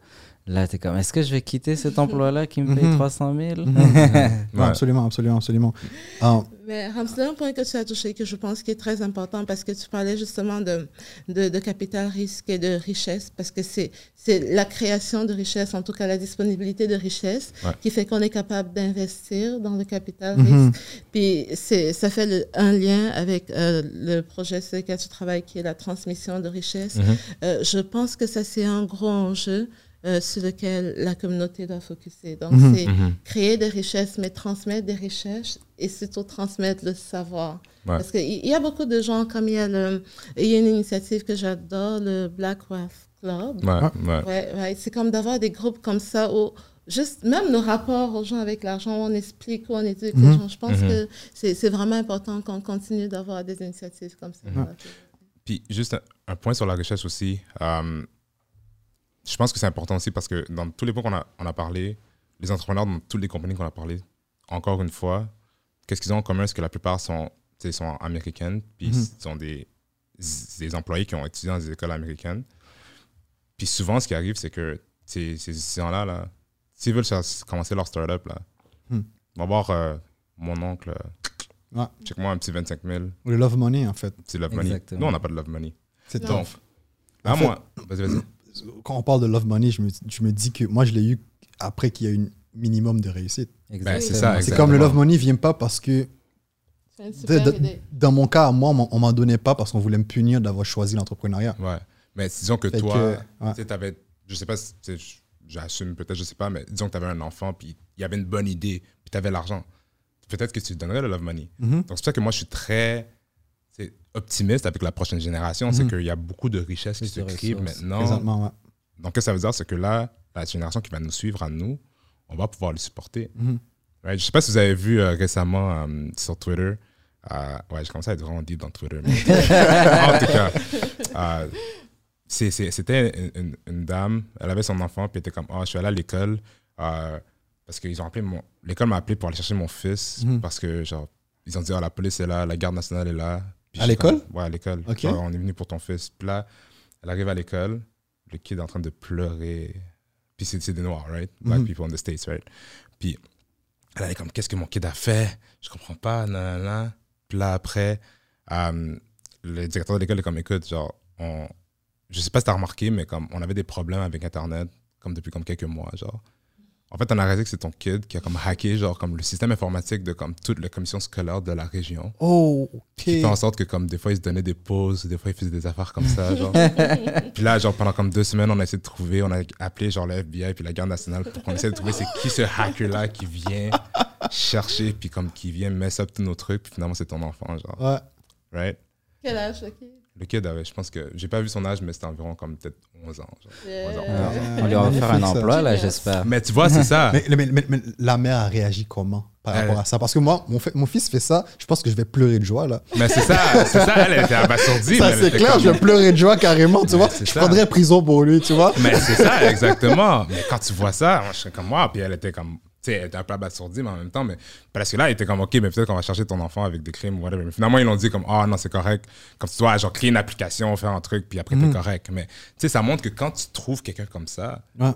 là, t'es comme, est-ce que je vais quitter cet emploi-là qui me paye mmh. trois cent mille? Mmh. ouais. Ouais, absolument, absolument, absolument. Alors, mais Ramsley, un point que tu as touché que je pense qui est très important parce que tu parlais justement de, de, de capital risque et de richesse parce que c'est, c'est la création de richesse, en tout cas la disponibilité de richesse ouais. qui fait qu'on est capable d'investir dans le capital mm-hmm. risque. Puis c'est, ça fait le, un lien avec euh, le projet sur lequel tu travailles qui est la transmission de richesse. Mm-hmm. Euh, je pense que ça c'est un gros enjeu euh, sur lequel la communauté doit focuser. Donc, mmh, c'est mmh. créer des richesses, mais transmettre des richesses et surtout transmettre le savoir. Ouais. Parce qu'il y a beaucoup de gens, comme il y a, le, il y a une initiative que j'adore, le Black Wealth Club. Ouais, ouais. Ouais, ouais, c'est comme d'avoir des groupes comme ça où juste, même nos rapports aux gens avec l'argent, on explique, on éduque mmh. les gens. Je pense mmh. que c'est, c'est vraiment important qu'on continue d'avoir des initiatives comme ça. Mmh. Puis juste un, un point sur la richesse aussi. Euh, je pense que c'est important aussi parce que dans tous les points qu'on a, on a parlé, les entrepreneurs dans toutes les compagnies qu'on a parlé, encore une fois, qu'est-ce qu'ils ont en commun? C'est que la plupart sont, sont américaines, puis mmh. sont des, des employés qui ont étudié dans des écoles américaines. Puis souvent, ce qui arrive, c'est que ces étudiants-là, là, s'ils veulent commencer leur startup, là, hmm. on va voir euh, mon oncle, ouais. check-moi un petit vingt-cinq mille. Ou le love money, en fait. C'est love Exactement. money. Nous, on n'a pas de love money. C'est donc, à fait, moi, vas-y, vas-y. Quand on parle de love money, je me, je me dis que moi, je l'ai eu après qu'il y a eu un minimum de réussite. Ben, c'est ça. C'est comme le love money ne vient pas parce que. C'est de, de, dans mon cas, moi, on ne m'en donnait pas parce qu'on voulait me punir d'avoir choisi l'entrepreneuriat. Ouais. Mais disons que fait toi, tu ouais. avais. Je sais pas si. J'assume peut-être, je sais pas, mais disons que tu avais un enfant, puis il y avait une bonne idée, puis tu avais l'argent. Peut-être que tu donnerais le love money. Mm-hmm. Donc, c'est pour ça que moi, je suis très optimiste avec la prochaine génération. Mm-hmm. C'est qu'il y a beaucoup de richesses qui se créent maintenant. Exactement, ouais. Donc, ce que ça veut dire, c'est que là, la génération qui va nous suivre à nous, on va pouvoir le supporter. Mm-hmm. Ouais, je sais pas si vous avez vu euh, récemment euh, sur Twitter. Euh, ouais, j'ai commencé à être vraiment deep dans Twitter. Mais... en tout cas... Euh, C'est, c'est, c'était une, une, une dame, elle avait son enfant, puis elle était comme « Ah, oh, je suis allée à l'école euh, parce qu'ils ont appelé mon... L'école m'a appelé pour aller chercher mon fils mmh. parce que, genre, ils ont dit « Ah, oh, la police est là, la garde nationale est là. » À l'école? Comme, ouais, à l'école. Okay. Genre, on est venu pour ton fils. Puis là, elle arrive à l'école, le kid est en train de pleurer. Puis c'est, c'est des Noirs, right? Black mmh. people in the States, right? Puis elle allait comme « Qu'est-ce que mon kid a fait? Je comprends pas, nanana. » Puis là, après, euh, le directeur de l'école est comme « Écoute, genre, on... » Je sais pas si t'as remarqué, mais comme on avait des problèmes avec Internet comme depuis comme quelques mois, genre. En fait, on a réalisé que c'est ton kid qui a comme hacké genre comme le système informatique de comme toute la commission scolaire de la région. Oh, ok. Qui fait en sorte que comme des fois, ils se donnaient des pauses, des fois, ils faisaient des affaires comme ça, genre. Puis là, genre pendant comme deux semaines, on a essayé de trouver, on a appelé genre le F B I puis la Garde nationale pour qu'on essaie de trouver c'est qui ce hacker-là qui vient chercher puis comme qui vient mess up tous nos trucs puis finalement, c'est ton enfant, genre. Ouais. Right? Quel âge, ok. Le kid avait, je pense que, j'ai pas vu son âge, mais c'était environ comme peut-être onze ans. Genre, yeah. onze ans. Yeah. On lui va faire un emploi, là, j'espère. Mais tu vois, c'est ça. Mais, mais, mais, mais la mère a réagi comment par elle... rapport à ça? Parce que moi, mon, fait, mon fils fait ça, je pense que je vais pleurer de joie, là. Mais c'est ça, c'est ça, elle était abasourdie. Ça, c'est clair, comme... je vais pleurer de joie carrément, tu mais vois. Je ça. prendrais prison pour lui, tu vois. Mais c'est ça, exactement. Mais quand tu vois ça, moi, je serais comme moi, puis elle était comme. Tu sais, elle était un peu abasourdie, mais en même temps, mais parce que là, elle était comme, OK, mais peut-être qu'on va chercher ton enfant avec des crimes ou whatever. Mais finalement, ils l'ont dit comme, ah oh, non, c'est correct. Comme tu dois, genre, créer une application, faire un truc, puis après, mmh. t'es correct. Mais tu sais, ça montre que quand tu trouves quelqu'un comme ça, ouais.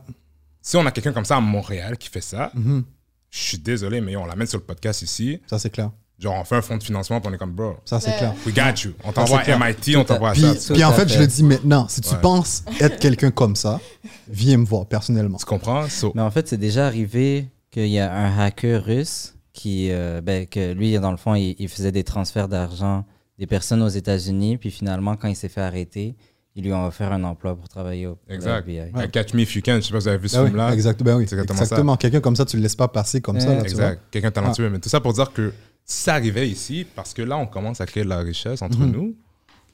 si on a quelqu'un comme ça à Montréal qui fait ça, mmh. je suis désolé, mais on l'amène sur le podcast ici. Ça, c'est clair. Genre, on fait un fonds de financement, puis on est comme, bro, ça, c'est clair. We got you. On t'envoie à M I T, on t'envoie à ça. Puis, puis en fait, fait, je le dis maintenant, si tu ouais. penses être quelqu'un comme ça, viens me voir personnellement. Tu comprends? So, mais en fait, c'est déjà arrivé. Qu'il y a un hacker russe qui, euh, ben, que lui, dans le fond, il, il faisait des transferts d'argent des personnes aux États-Unis, puis finalement, quand il s'est fait arrêter, ils lui ont offert un emploi pour travailler au exact. F B I. Ouais. Catch me if you can, je sais pas si vous avez vu ce ben film-là. Oui, exact, ben oui, c'est exactement, exactement. Ça. Quelqu'un comme ça, tu le laisses pas passer comme ouais. ça. Là, exact, quelqu'un de talentueux. Ah. Mais tout ça pour dire que si ça arrivait ici, parce que là, on commence à créer de la richesse entre mm-hmm. nous,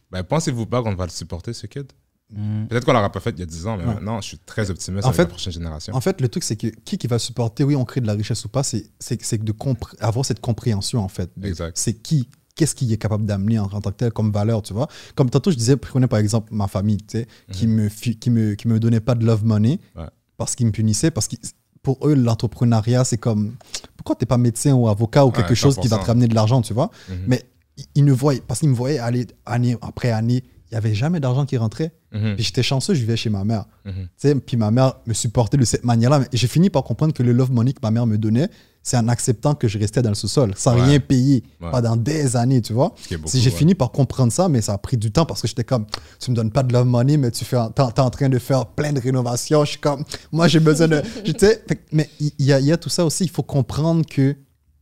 ben, pensez-vous pas qu'on va le supporter, ce kid? Mmh. Peut-être qu'on l'aura pas fait il y a dix ans, mais ouais. maintenant, je suis très optimiste en avec fait, la prochaine génération. En fait, le truc, c'est que qui, qui va supporter, oui, on crée de la richesse ou pas, c'est, c'est, c'est de compré- avoir cette compréhension, en fait. De, exact. C'est qui, qu'est-ce qui est capable d'amener en, en tant que tel comme valeur, tu vois. Comme tantôt, je disais, prenez par exemple ma famille, tu sais, mmh. qui me, qui me, qui me donnait pas de love money ouais. parce qu'ils me punissaient, parce que pour eux, l'entrepreneuriat, c'est comme, pourquoi t'es pas médecin ou avocat ou quelque ouais, chose qui va te ramener de l'argent, tu vois. Mmh. Mais ils, ils ne voyaient, parce qu'ils me voyaient aller année après année, il n'y avait jamais d'argent qui rentrait. Mm-hmm. Puis j'étais chanceux, je vivais chez ma mère. Mm-hmm. Puis ma mère me supportait de cette manière-là. Mais j'ai fini par comprendre que le love money que ma mère me donnait, c'est en acceptant que je restais dans le sous-sol, sans ouais. rien payer ouais. pendant des années, tu vois. Beaucoup, si j'ai ouais. fini par comprendre ça, mais ça a pris du temps parce que j'étais comme, tu me donnes pas de love money, mais tu fais, t'es en train de faire plein de rénovations. Je suis comme, moi, j'ai besoin de... fait, mais il y, y, y a tout ça aussi. Il faut comprendre que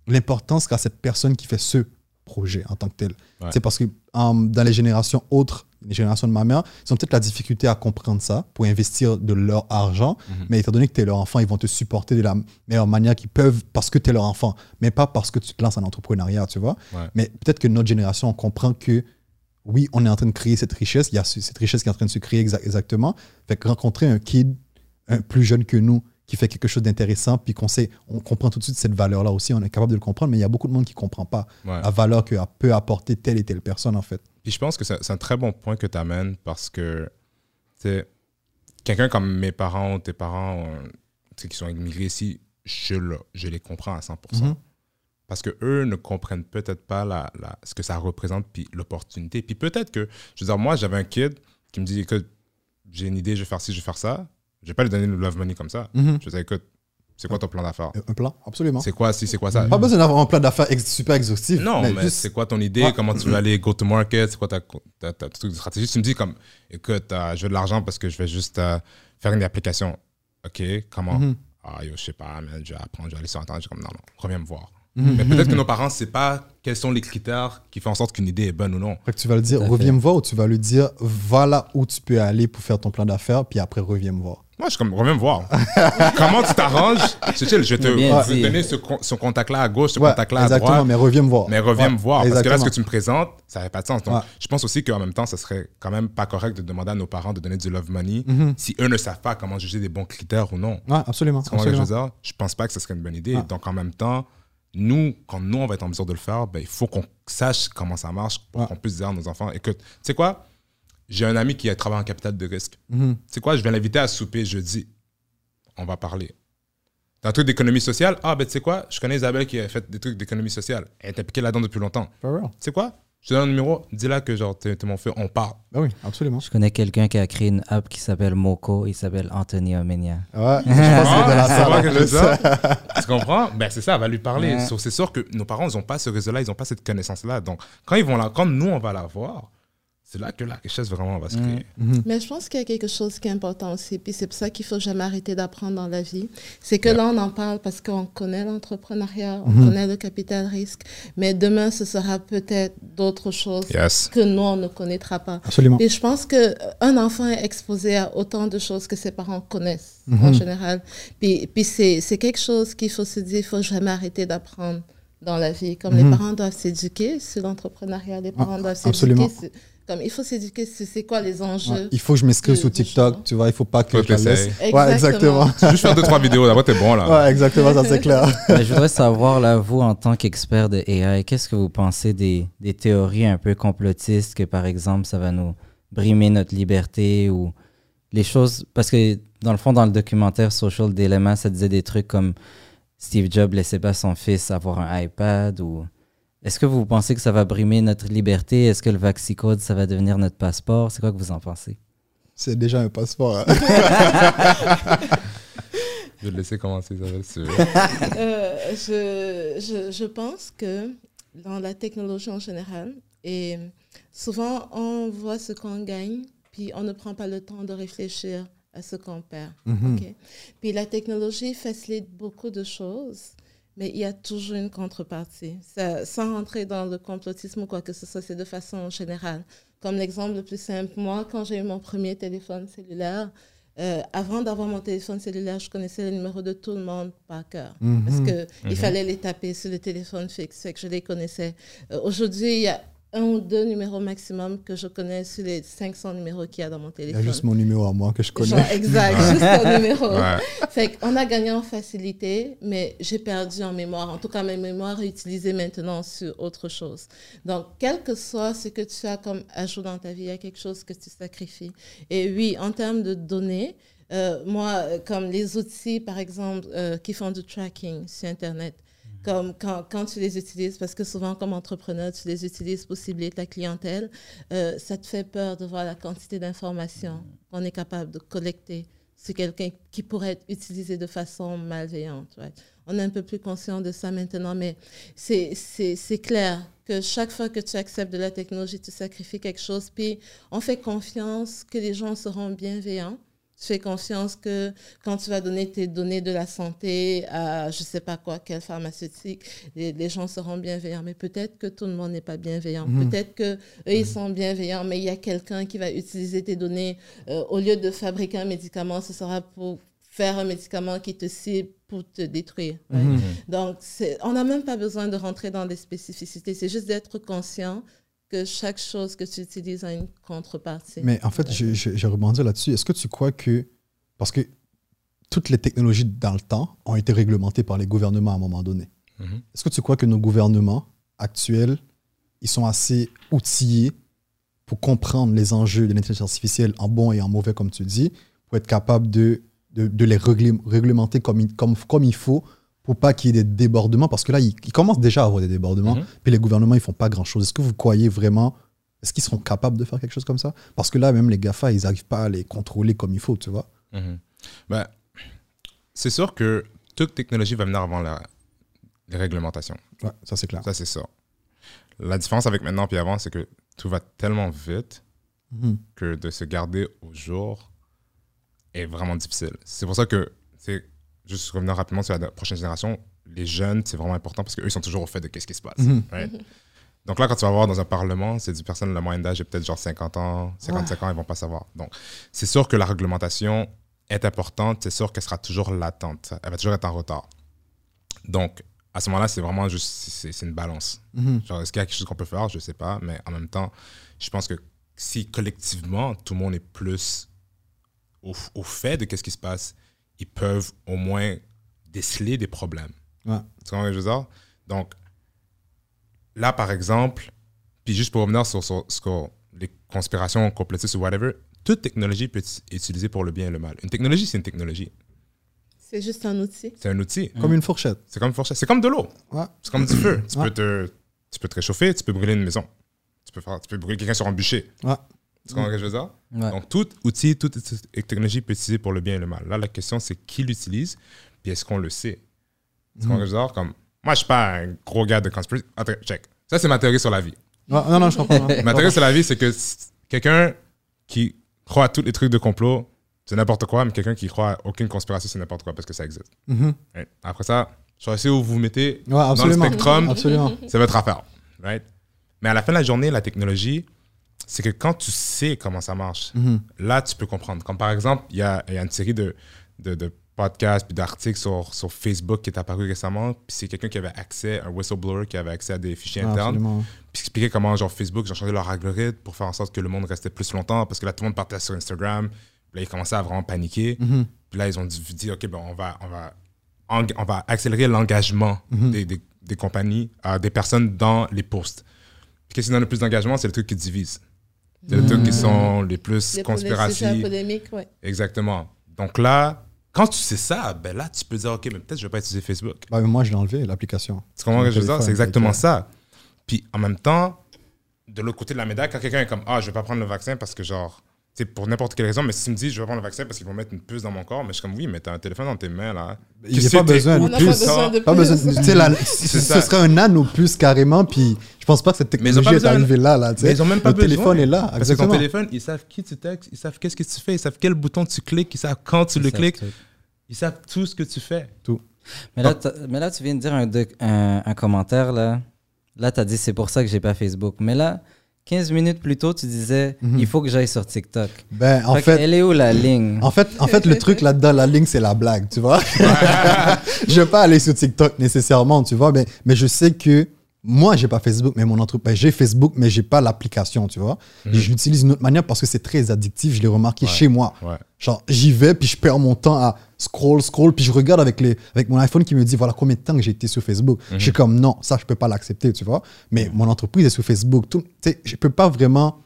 l'importance qu'a cette personne qui fait ce projet en tant que tel. Ouais. Parce que um, dans les générations autres, les générations de ma mère, ils ont peut-être la difficulté à comprendre ça pour investir de leur argent. Mm-hmm. Mais étant donné que tu es leur enfant, ils vont te supporter de la meilleure manière qu'ils peuvent parce que tu es leur enfant, mais pas parce que tu te lances en entrepreneuriat, tu vois. Ouais. Mais peut-être que notre génération, on comprend que oui, on est en train de créer cette richesse. Il y a cette richesse qui est en train de se créer exa- exactement. Fait que rencontrer un kid, un plus jeune que nous, qui fait quelque chose d'intéressant, puis qu'on sait, on comprend tout de suite cette valeur-là aussi, on est capable de le comprendre, mais il y a beaucoup de monde qui ne comprend pas ouais. la valeur que peut apporter telle et telle personne, en fait. Puis je pense que c'est, c'est un très bon point que tu amènes parce que, tu sais, quelqu'un comme mes parents ou tes parents qui sont immigrés ici, je, le, je les comprends à cent pour cent. Mm-hmm. Parce qu'eux ne comprennent peut-être pas la, la, ce que ça représente, puis l'opportunité. Puis peut-être que, je veux dire, moi, j'avais un kid qui me dit, écoute, j'ai une idée, je vais faire ci, je vais faire ça. Je vais pas lui donner le love money comme ça. Mm-hmm. Je lui dis, écoute, c'est quoi ton plan d'affaires? Un plan, absolument. C'est quoi, si, c'est quoi ça? Pas besoin d'avoir un plan d'affaires ex- super exhaustif. Non, mais, mais juste... c'est quoi ton idée? Ouais. Comment tu veux aller go to market? C'est quoi ta, ta, ta, ta truc de stratégie? Tu me dis comme, écoute, euh, je veux de l'argent parce que je vais juste euh, faire une application. OK, comment? Mm-hmm. Ah, yo, je sais pas, man, je vais apprendre, je vais aller sur Internet. Je suis comme, non, non, reviens me voir. Mm-hmm. Mais peut-être que nos parents ne savent pas quels sont les critères qui font en sorte qu'une idée est bonne ou non. Fait que tu vas le dire, reviens me voir, ou tu vas lui dire, voilà où tu peux aller pour faire ton plan d'affaires, puis après, reviens me voir. Moi, je suis comme, reviens me voir. Comment tu t'arranges? C'est chill, je vais te ouais, donner ce, ce contact-là à gauche, ce ouais, contact-là à droite. Exactement, mais reviens me voir. Mais reviens ouais, me voir, exactement. Parce que là, ce que tu me présentes, ça n'avait pas de sens. Donc, ouais. je pense aussi qu'en même temps, ça serait quand même pas correct de demander à nos parents de donner du love money mm-hmm. si eux ne savent pas comment juger des bons critères ou non. Ouais, absolument. C'est absolument. Je, dire, je pense pas que ce serait une bonne idée. Ouais. Donc, en même temps, nous, quand nous, on va être en mesure de le faire, ben, il faut qu'on sache comment ça marche pour ouais. qu'on puisse dire à nos enfants, écoute, tu sais quoi? J'ai un ami qui travaille en capital de risque. Mm-hmm. Tu sais quoi? Je vais l'inviter à souper jeudi. On va parler. Dans le truc d'économie sociale, ah ben tu sais quoi? Je connais Isabelle qui a fait des trucs d'économie sociale. Elle est impliquée là-dedans depuis longtemps. Tu sais quoi? Je te donne un numéro, dis-là que genre t'es, t'es mon feu, on part. Ah oui, absolument. Je connais quelqu'un qui a créé une app qui s'appelle Moko, il s'appelle Anthony Omegna. Ouais, je pense que c'est ça. Tu comprends? Ben c'est ça, elle va lui parler. Ouais. C'est sûr que nos parents, ils n'ont pas ce réseau-là, ils n'ont pas cette connaissance-là. Donc quand ils vont la, quand nous on va la voir, c'est là que la richesse vraiment va se créer. Mmh. Mais je pense qu'il y a quelque chose qui est important aussi, puis c'est pour ça qu'il ne faut jamais arrêter d'apprendre dans la vie. C'est que yeah. là, on en parle parce qu'on connaît l'entrepreneuriat, on mmh. connaît le capital risque, mais demain, ce sera peut-être d'autres choses yes. que nous, on ne connaîtra pas. Absolument. Et je pense qu'un enfant est exposé à autant de choses que ses parents connaissent mmh. en général. Puis, puis c'est, c'est quelque chose qu'il faut se dire, il ne faut jamais arrêter d'apprendre dans la vie. Comme mmh. les parents doivent s'éduquer sur l'entrepreneuriat, les parents ah, doivent absolument. s'éduquer sur... Comme, il faut s'éduquer sur c'est quoi les enjeux. Ouais, il faut que je m'inscrive sur TikTok, tu vois, il ne faut pas que faut je la laisse. Exactement. Ouais, exactement. Tu juste faire deux, trois vidéos, là-bas, t'es bon, là. Ouais, exactement, ça, c'est clair. Mais je voudrais savoir, là, vous, en tant qu'expert de A I, qu'est-ce que vous pensez des, des théories un peu complotistes que, par exemple, ça va nous brimer notre liberté ou les choses... Parce que, dans le fond, dans le documentaire Social Dilemma, ça disait des trucs comme Steve Jobs ne laissait pas son fils avoir un iPad ou... Est-ce que vous pensez que ça va brimer notre liberté? Est-ce que le VaxiCode, ça va devenir notre passeport? C'est quoi que vous en pensez? C'est déjà un passeport. Hein? Je vais te laisser commencer, Isabelle. euh, je, je, je pense que dans la technologie en général, et souvent on voit ce qu'on gagne, puis on ne prend pas le temps de réfléchir à ce qu'on perd. Mm-hmm. Okay? Puis la technologie facilite beaucoup de choses. Mais il y a toujours une contrepartie. Ça, sans rentrer dans le complotisme ou quoi que ce soit, c'est de façon générale. Comme l'exemple le plus simple, moi, quand j'ai eu mon premier téléphone cellulaire, euh, avant d'avoir mon téléphone cellulaire, je connaissais les numéros de tout le monde par cœur. Mm-hmm. Parce qu'il mm-hmm. fallait les taper sur le téléphone fixe, fait que je les connaissais. Euh, aujourd'hui, il y a un ou deux numéros maximum que je connais sur les cinq cents numéros qu'il y a dans mon téléphone. Il y a juste mon numéro à moi que je connais. Genre, exact, ouais. juste ton numéro. Ouais. Fait qu'on a gagné en facilité, mais j'ai perdu en mémoire. En tout cas, ma mémoire est utilisée maintenant sur autre chose. Donc, quel que soit ce que tu as comme ajout dans ta vie, il y a quelque chose que tu sacrifies. Et oui, en termes de données, euh, moi, comme les outils, par exemple, euh, qui font du tracking sur Internet, Comme quand, quand tu les utilises, parce que souvent comme entrepreneur, tu les utilises pour cibler ta clientèle, euh, ça te fait peur de voir la quantité d'informations qu'on est capable de collecter sur quelqu'un qui pourrait être utilisé de façon malveillante. Ouais. On est un peu plus conscient de ça maintenant, mais c'est, c'est, c'est clair que chaque fois que tu acceptes de la technologie, tu sacrifies quelque chose, puis on fait confiance que les gens seront bienveillants Tu fais conscience que quand tu vas donner tes données de la santé à je ne sais pas quoi, quel pharmaceutique, les, les gens seront bienveillants. Mais peut-être que tout le monde n'est pas bienveillant. Mmh. Peut-être qu'eux, ils sont bienveillants, mais il y a quelqu'un qui va utiliser tes données. Euh, au lieu de fabriquer un médicament, ce sera pour faire un médicament qui te cible pour te détruire. Ouais. Mmh. Donc, c'est, on n'a même pas besoin de rentrer dans des spécificités. C'est juste d'être conscient que chaque chose que tu utilises a une contrepartie. Mais en fait, je, je, je rebondis là-dessus. Est-ce que tu crois que... Parce que toutes les technologies dans le temps ont été réglementées par les gouvernements à un moment donné. Mm-hmm. Est-ce que tu crois que nos gouvernements actuels, ils sont assez outillés pour comprendre les enjeux de l'intelligence artificielle en bon et en mauvais, comme tu dis, pour être capable de, de, de les réglementer comme, comme, comme il faut, pour pas qu'il y ait des débordements, parce que là, ils, ils commencent déjà à avoir des débordements, mmh. puis les gouvernements, ils font pas grand-chose. Est-ce que vous croyez vraiment, est-ce qu'ils seront capables de faire quelque chose comme ça? Parce que là, même les GAFA, ils n'arrivent pas à les contrôler comme il faut, tu vois. Mmh. Ben, c'est sûr que toute technologie va venir avant la, les réglementations. Ouais, ça, c'est clair. Ça, c'est ça. La différence avec maintenant et avant, c'est que tout va tellement vite mmh. que de se garder au jour est vraiment difficile. C'est pour ça que c'est... Juste revenir rapidement sur la prochaine génération, les jeunes, c'est vraiment important parce qu'eux, ils sont toujours au fait de qu'est-ce qui se passe. Mmh. Right? Donc là, quand tu vas voir dans un parlement, c'est des personnes, la moyenne d'âge est peut-être genre cinquante ans, cinquante-cinq ouais. ans, ils ne vont pas savoir. Donc, c'est sûr que la réglementation est importante, c'est sûr qu'elle sera toujours latente, elle va toujours être en retard. Donc, à ce moment-là, c'est vraiment juste, c'est, c'est une balance. Mmh. Genre, est-ce qu'il y a quelque chose qu'on peut faire? Je ne sais pas, mais en même temps, je pense que si collectivement, tout le monde est plus au, au fait de qu'est-ce qui se passe, ils peuvent au moins déceler des problèmes. Ouais. Tu comprends ce que je veux dire? Donc, là, par exemple, puis juste pour revenir sur, sur, sur les conspirations complotistes ou whatever, toute technologie peut être utilisée pour le bien et le mal. Une technologie, c'est une technologie. C'est juste un outil. C'est un outil. Comme une fourchette. C'est comme une fourchette. C'est comme de l'eau. Ouais. C'est comme du feu. Tu, ouais. peux te, tu peux te réchauffer, tu peux brûler une maison. Tu peux, faire, tu peux brûler quelqu'un sur un bûcher. Ouais. Tu comprends ce que je veux dire? Ouais. Donc, tout outil, toute technologie peut être utilisée pour le bien et le mal. Là, la question, c'est qui l'utilise, puis est-ce qu'on le sait? Tu comprends ce que je veux dire? Comme, moi, je suis pas un gros gars de conspiracy. Attends, check. Ça, c'est ma théorie sur la vie. Non, non, non je comprends. Ma théorie sur la vie, c'est que quelqu'un qui croit à tous les trucs de complot, c'est n'importe quoi, mais quelqu'un qui croit à aucune conspiration, c'est n'importe quoi, parce que ça existe. Mm-hmm. Right? Après ça, je vais essayer où vous vous mettez ouais, dans le spectrum. Absolument. C'est votre affaire. Right? Mais à la fin de la journée, la technologie... c'est que quand tu sais comment ça marche, mm-hmm. là, tu peux comprendre. Comme par exemple, il y a, y a une série de, de, de podcasts et d'articles sur, sur Facebook qui est apparu récemment. Puis c'est quelqu'un qui avait accès, un whistleblower qui avait accès à des fichiers ah, internes. Absolument. Puis expliquer comment genre, Facebook, ils ont changé leur algorithme pour faire en sorte que le monde restait plus longtemps parce que là, tout le monde partait sur Instagram. Puis là, ils commençaient à vraiment paniquer. Mm-hmm. Puis là, ils ont dit, OK, ben, on, va, on, va eng- on va accélérer l'engagement mm-hmm. des, des, des compagnies, euh, des personnes dans les posts. Puis qu'est-ce qui donne le plus d'engagement? C'est le truc qui divise. C'est les mmh. trucs qui sont les plus conspiratifs. Ouais. Exactement. Donc là, quand tu sais ça, ben là, tu peux dire, OK, mais peut-être je ne vais pas utiliser Facebook. Bah, mais moi, je l'ai enlevé, l'application. Tu comprends ce que je veux dire? C'est exactement ça. Puis en même temps, de l'autre côté de la médaille, quand quelqu'un est comme, ah, je ne vais pas prendre le vaccin parce que genre, c'est pour n'importe quelle raison, mais si tu me dis, je vais prendre le vaccin parce qu'ils vont mettre une puce dans mon corps, mais je suis comme, oui, mais tu as un téléphone dans tes mains, là. Il n'y a pas besoin de puce. Pas besoin de puce. La, ce serait un nano-puce carrément, puis... Je pense pas que cette technologie est arrivée là, là. Mais ils ont même pas besoin. Le téléphone est là. Parce que ton téléphone, ils savent qui tu textes, ils savent qu'est-ce que tu fais, ils savent quel bouton tu cliques, ils savent quand tu le cliques, ils savent tout ce que tu fais. Tout. Mais là, mais là tu viens de dire un, un, un commentaire, là. Là, tu as dit, c'est pour ça que j'ai pas Facebook. Mais là, quinze minutes plus tôt, tu disais, mm-hmm. il faut que j'aille sur TikTok. Ben, en fait, fait, elle est où la ligne? En fait, en fait le truc là-dedans, la ligne, c'est la blague, tu vois. Je ne vais pas aller sur TikTok nécessairement, tu vois, mais, mais je sais que moi, j'ai pas Facebook, mais mon entreprise, j'ai Facebook, mais j'ai pas l'application, tu vois. Mmh. Et je l'utilise d'une autre manière parce que c'est très addictif. Je l'ai remarqué ouais, chez moi. Ouais. Genre, j'y vais, puis je perds mon temps à scroll, scroll, puis je regarde avec, les, avec mon iPhone qui me dit, voilà combien de temps que j'ai été sur Facebook. Mmh. Je suis comme, non, ça, je peux pas l'accepter, tu vois. Mais mon entreprise est sur Facebook. Tout, je peux pas vraiment,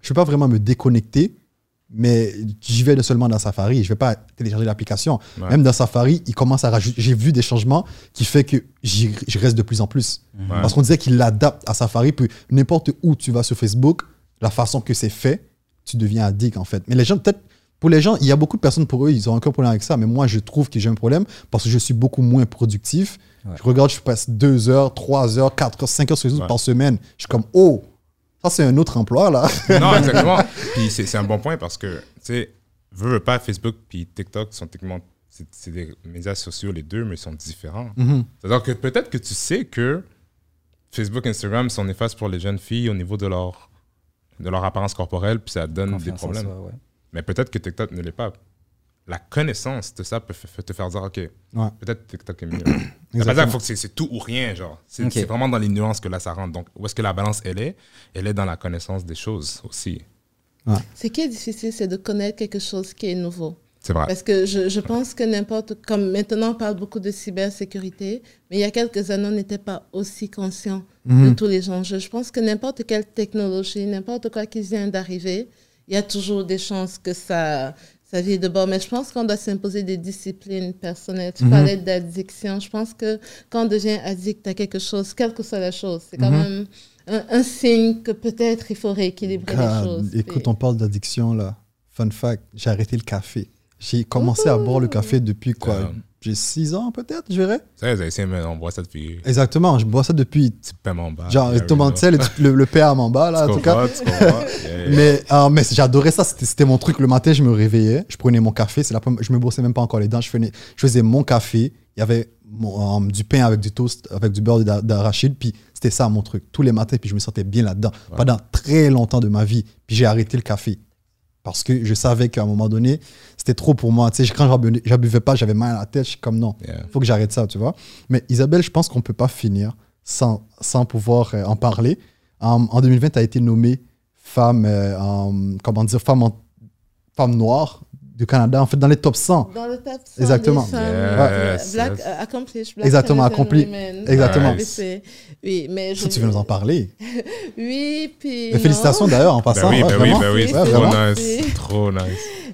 je peux pas vraiment me déconnecter, mais j'y vais seulement dans Safari. Je vais pas télécharger l'application. Ouais. Même dans Safari, il commence à rajouter. J'ai vu des changements qui fait que j'y, j'y reste de plus en plus. Ouais. Parce qu'on disait qu'il l'adapte à Safari. Puis n'importe où tu vas sur Facebook, la façon que c'est fait, tu deviens addict en fait. Mais les gens, peut-être, pour les gens, il y a beaucoup de personnes pour eux, ils ont aucun problème avec ça. Mais moi, je trouve que j'ai un problème parce que je suis beaucoup moins productif. Ouais. Je regarde, je passe deux heures, trois heures, quatre heures, cinq heures sur Facebook ouais. par semaine. Je suis comme, oh! Ça, c'est un autre emploi, là. Non, exactement. Puis c'est, c'est un bon point parce que, tu sais, veux, veux pas, Facebook puis TikTok sont techniquement, c'est des médias sociaux les deux, mais ils sont différents. Mm-hmm. C'est-à-dire que peut-être que tu sais que Facebook, Instagram sont néfastes pour les jeunes filles au niveau de leur, de leur apparence corporelle, puis ça donne Confiance des problèmes. Soi, ouais. Mais peut-être que TikTok ne l'est pas. La connaissance de ça peut te faire dire, OK, ouais. peut-être TikTok est mieux. Ça veut dire qu'il faut que c'est tout ou rien, genre. C'est okay. vraiment dans les nuances que là, ça rentre. Donc, où est-ce que la balance, elle est? Elle est dans la connaissance des choses aussi. Ouais. Ce qui est difficile, c'est de connaître quelque chose qui est nouveau. C'est vrai. Parce que je, je pense que n'importe... Comme maintenant, on parle beaucoup de cybersécurité, mais il y a quelques années, on n'était pas aussi conscient mmh. de tous les enjeux. Je pense que n'importe quelle technologie, n'importe quoi qui vient d'arriver, il y a toujours des chances que ça, ça vire de bord. Mais je pense qu'on doit s'imposer des disciplines personnelles. Tu mmh. parlais d'addiction. Je pense que quand on devient addict à quelque chose, quelle que soit la chose, c'est quand mmh. même un, un signe que peut-être il faut rééquilibrer ah, les choses. Écoute, et... on parle d'addiction, là. Fun fact, j'ai arrêté le café. J'ai commencé Ouh. à boire le café depuis quoi euh, J'ai six ans peut-être, je dirais. C'est vrai, c'est on boit ça depuis... Exactement, je bois ça depuis... Petit pain Mamba. Genre, le, le pain à Mamba, là, en tout cas. Yeah, yeah. Mais, euh, mais j'adorais ça, c'était mon truc. Le matin, je me réveillais, je prenais mon café. La première, je me brossais même pas encore les dents. Je, fenais, je faisais mon café. Il y avait mon, euh, du pain avec du toast, avec du beurre d'arachide. Puis c'était ça, mon truc. Tous les matins, puis je me sentais bien là-dedans. Ouais. Pendant très longtemps de ma vie, puis j'ai arrêté le café. Parce que je savais qu'à un moment donné, c'était trop pour moi. Tu sais, quand je ne buvais pas, j'avais mal à la tête. Je suis comme non, il yeah. faut que j'arrête ça, tu vois. Mais Isabelle, je pense qu'on ne peut pas finir sans, sans pouvoir en parler. Um, en deux mille vingt, tu as été nommée femme, euh, um, comment dire, femme, en, femme noire du Canada, en fait, dans les top cent. Dans le top cent. Exactement. Des femmes, yes. Black, yes. Uh, accomplished, Black Exactement, accompli. Exactement. Nice. Oui, mais je... Tu veux nous en parler? Oui, puis. Félicitations d'ailleurs en passant. Ben oui, ben ouais, oui, ben oui, oui, ouais, trop vraiment. Nice. Oui. Trop nice.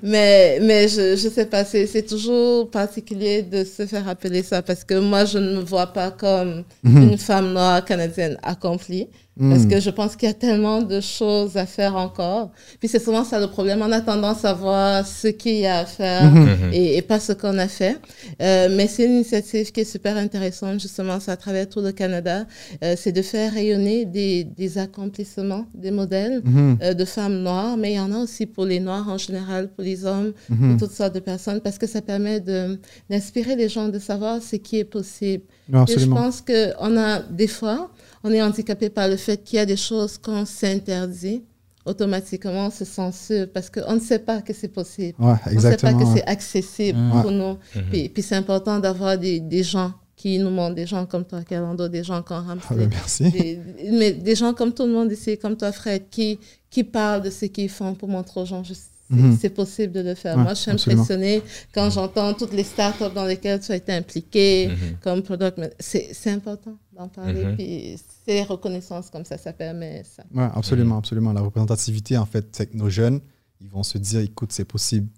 Mais, mais je, je sais pas, c'est toujours particulier de se faire appeler ça parce que moi, je ne me vois pas comme mm-hmm. une femme noire canadienne accomplie. Parce que je pense qu'il y a tellement de choses à faire encore. Puis c'est souvent ça le problème. On a tendance à voir ce qu'il y a à faire mmh. et, et pas ce qu'on a fait. Euh, mais c'est une initiative qui est super intéressante, justement, c'est à travers tout le Canada. Euh, c'est de faire rayonner des, des accomplissements, des modèles mmh. euh, de femmes noires. Mais il y en a aussi pour les Noirs en général, pour les hommes, mmh. pour toutes sortes de personnes. Parce que ça permet de, d'inspirer les gens de savoir ce qui est possible. Non, et je pense qu'on a des fois... On est handicapé par le fait qu'il y a des choses qu'on s'interdit automatiquement, on se censure parce qu'on ne sait pas que c'est possible. Ouais, on ne sait pas que c'est accessible ouais. pour nous. Mm-hmm. Puis, puis c'est important d'avoir des, des gens qui nous montrent, des gens comme toi, Carando, des gens comme Ramsley. Ah ben merci. Des, mais des gens comme tout le monde ici, comme toi, Fred, qui, qui parlent de ce qu'ils font pour montrer aux gens juste. C'est mmh. possible de le faire. Ouais, moi, je suis absolument. impressionnée quand j'entends toutes les startups dans lesquelles tu as été impliquée mmh. comme product. C'est important d'en parler. Mmh. Puis c'est les reconnaissances comme ça, ça permet ça. Oui, absolument, mmh. absolument. La représentativité, en fait, c'est que nos jeunes, ils vont se dire, écoute, c'est possible,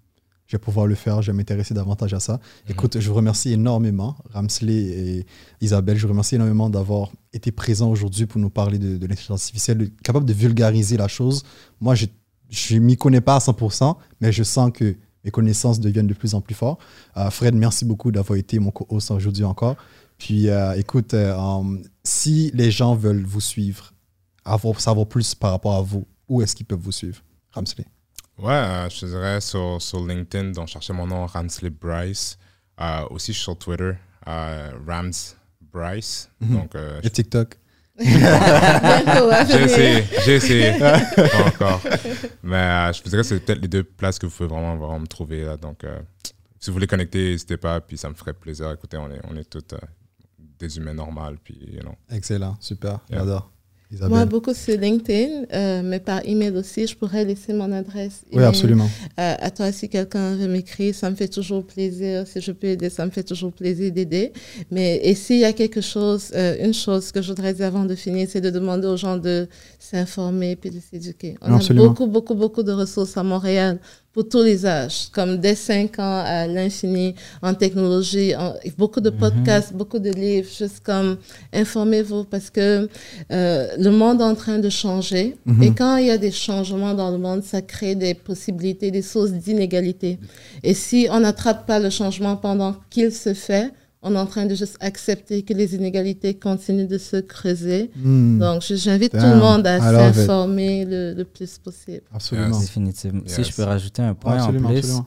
je vais pouvoir le faire, je vais m'intéresser davantage à ça. Mmh. Écoute, je vous remercie énormément, Ramsley et Isabelle, je vous remercie énormément d'avoir été présents aujourd'hui pour nous parler de, de l'intelligence artificielle, capable de vulgariser la chose. Moi, j'ai Je ne m'y connais pas à cent pour cent, mais je sens que mes connaissances deviennent de plus en plus fortes. Euh, Fred, merci beaucoup d'avoir été mon co-host aujourd'hui encore. Puis euh, écoute, euh, um, si les gens veulent vous suivre, avoir, savoir plus par rapport à vous, où est-ce qu'ils peuvent vous suivre? Ramsley. Ouais, euh, je dirais sur, sur LinkedIn, donc cherchez mon nom, Ramsley Brice. Euh, aussi, je suis sur Twitter, euh, Rams Brice. Mm-hmm. Donc, euh, et TikTok. J'ai essayé, j'ai essayé, pas encore. Mais euh, je vous dirais que c'est peut-être les deux places que vous pouvez vraiment, vraiment me trouver là. Donc, euh, si vous voulez connecter, n'hésitez pas. Puis ça me ferait plaisir. Écoutez, on est, on est tous euh, des humains normaux. Puis, you know. Excellent, super, yeah. j'adore. Isabelle. Moi, beaucoup sur LinkedIn, euh, mais par email aussi. Je pourrais laisser mon adresse email. Oui, absolument. Euh, à toi, si quelqu'un veut m'écrire, ça me fait toujours plaisir. Si je peux aider, ça me fait toujours plaisir d'aider. Mais et s'il y a quelque chose, euh, une chose que je voudrais dire avant de finir, c'est de demander aux gens de s'informer puis de s'éduquer. On absolument. a beaucoup, beaucoup, beaucoup de ressources à Montréal. Pour tous les âges, comme dès cinq ans à l'infini, en technologie, en, beaucoup de podcasts, mm-hmm. beaucoup de livres, juste comme informez-vous parce que euh, le monde est en train de changer mm-hmm. et quand il y a des changements dans le monde, ça crée des possibilités, des sources d'inégalités. Et si on n'attrape pas le changement pendant qu'il se fait, on est en train de juste accepter que les inégalités continuent de se creuser. Mm. Donc, j'invite tout le monde à s'informer le, le plus possible. Absolument. Yes. Définitivement. Yes. Si je peux rajouter un point absolument, en plus, absolument.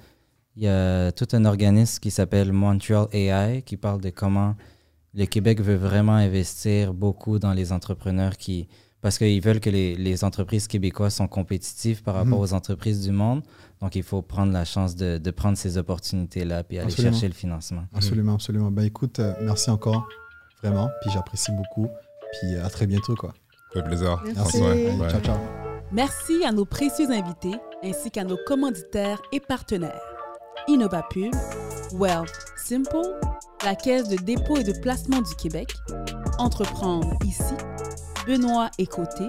Il y a tout un organisme qui s'appelle Montreal A I qui parle de comment le Québec veut vraiment investir beaucoup dans les entrepreneurs qui... Parce qu'ils veulent que les, les entreprises québécoises sont compétitives par rapport mmh. aux entreprises du monde. Donc, il faut prendre la chance de, de prendre ces opportunités-là puis aller absolument. Chercher le financement. Absolument, mmh. absolument. Ben, écoute, euh, merci encore, vraiment. Puis j'apprécie beaucoup. Puis euh, à très bientôt, quoi. Un plaisir. Merci. Merci. Ouais. Ouais. Ciao, ciao. Merci à nos précieux invités ainsi qu'à nos commanditaires et partenaires. Innova Pub, Wealth Simple, la Caisse de dépôt et de placement du Québec, Entreprendre ici, Benoît et Côté,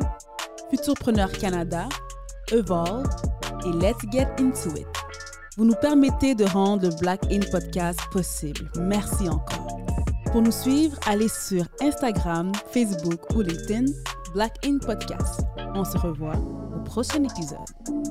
Futurpreneur Canada, Evolve et Let's Get Into It. Vous nous permettez de rendre le Black Ink Podcast possible. Merci encore. Pour nous suivre, allez sur Instagram, Facebook ou LinkedIn, Black Ink Podcast. On se revoit au prochain épisode.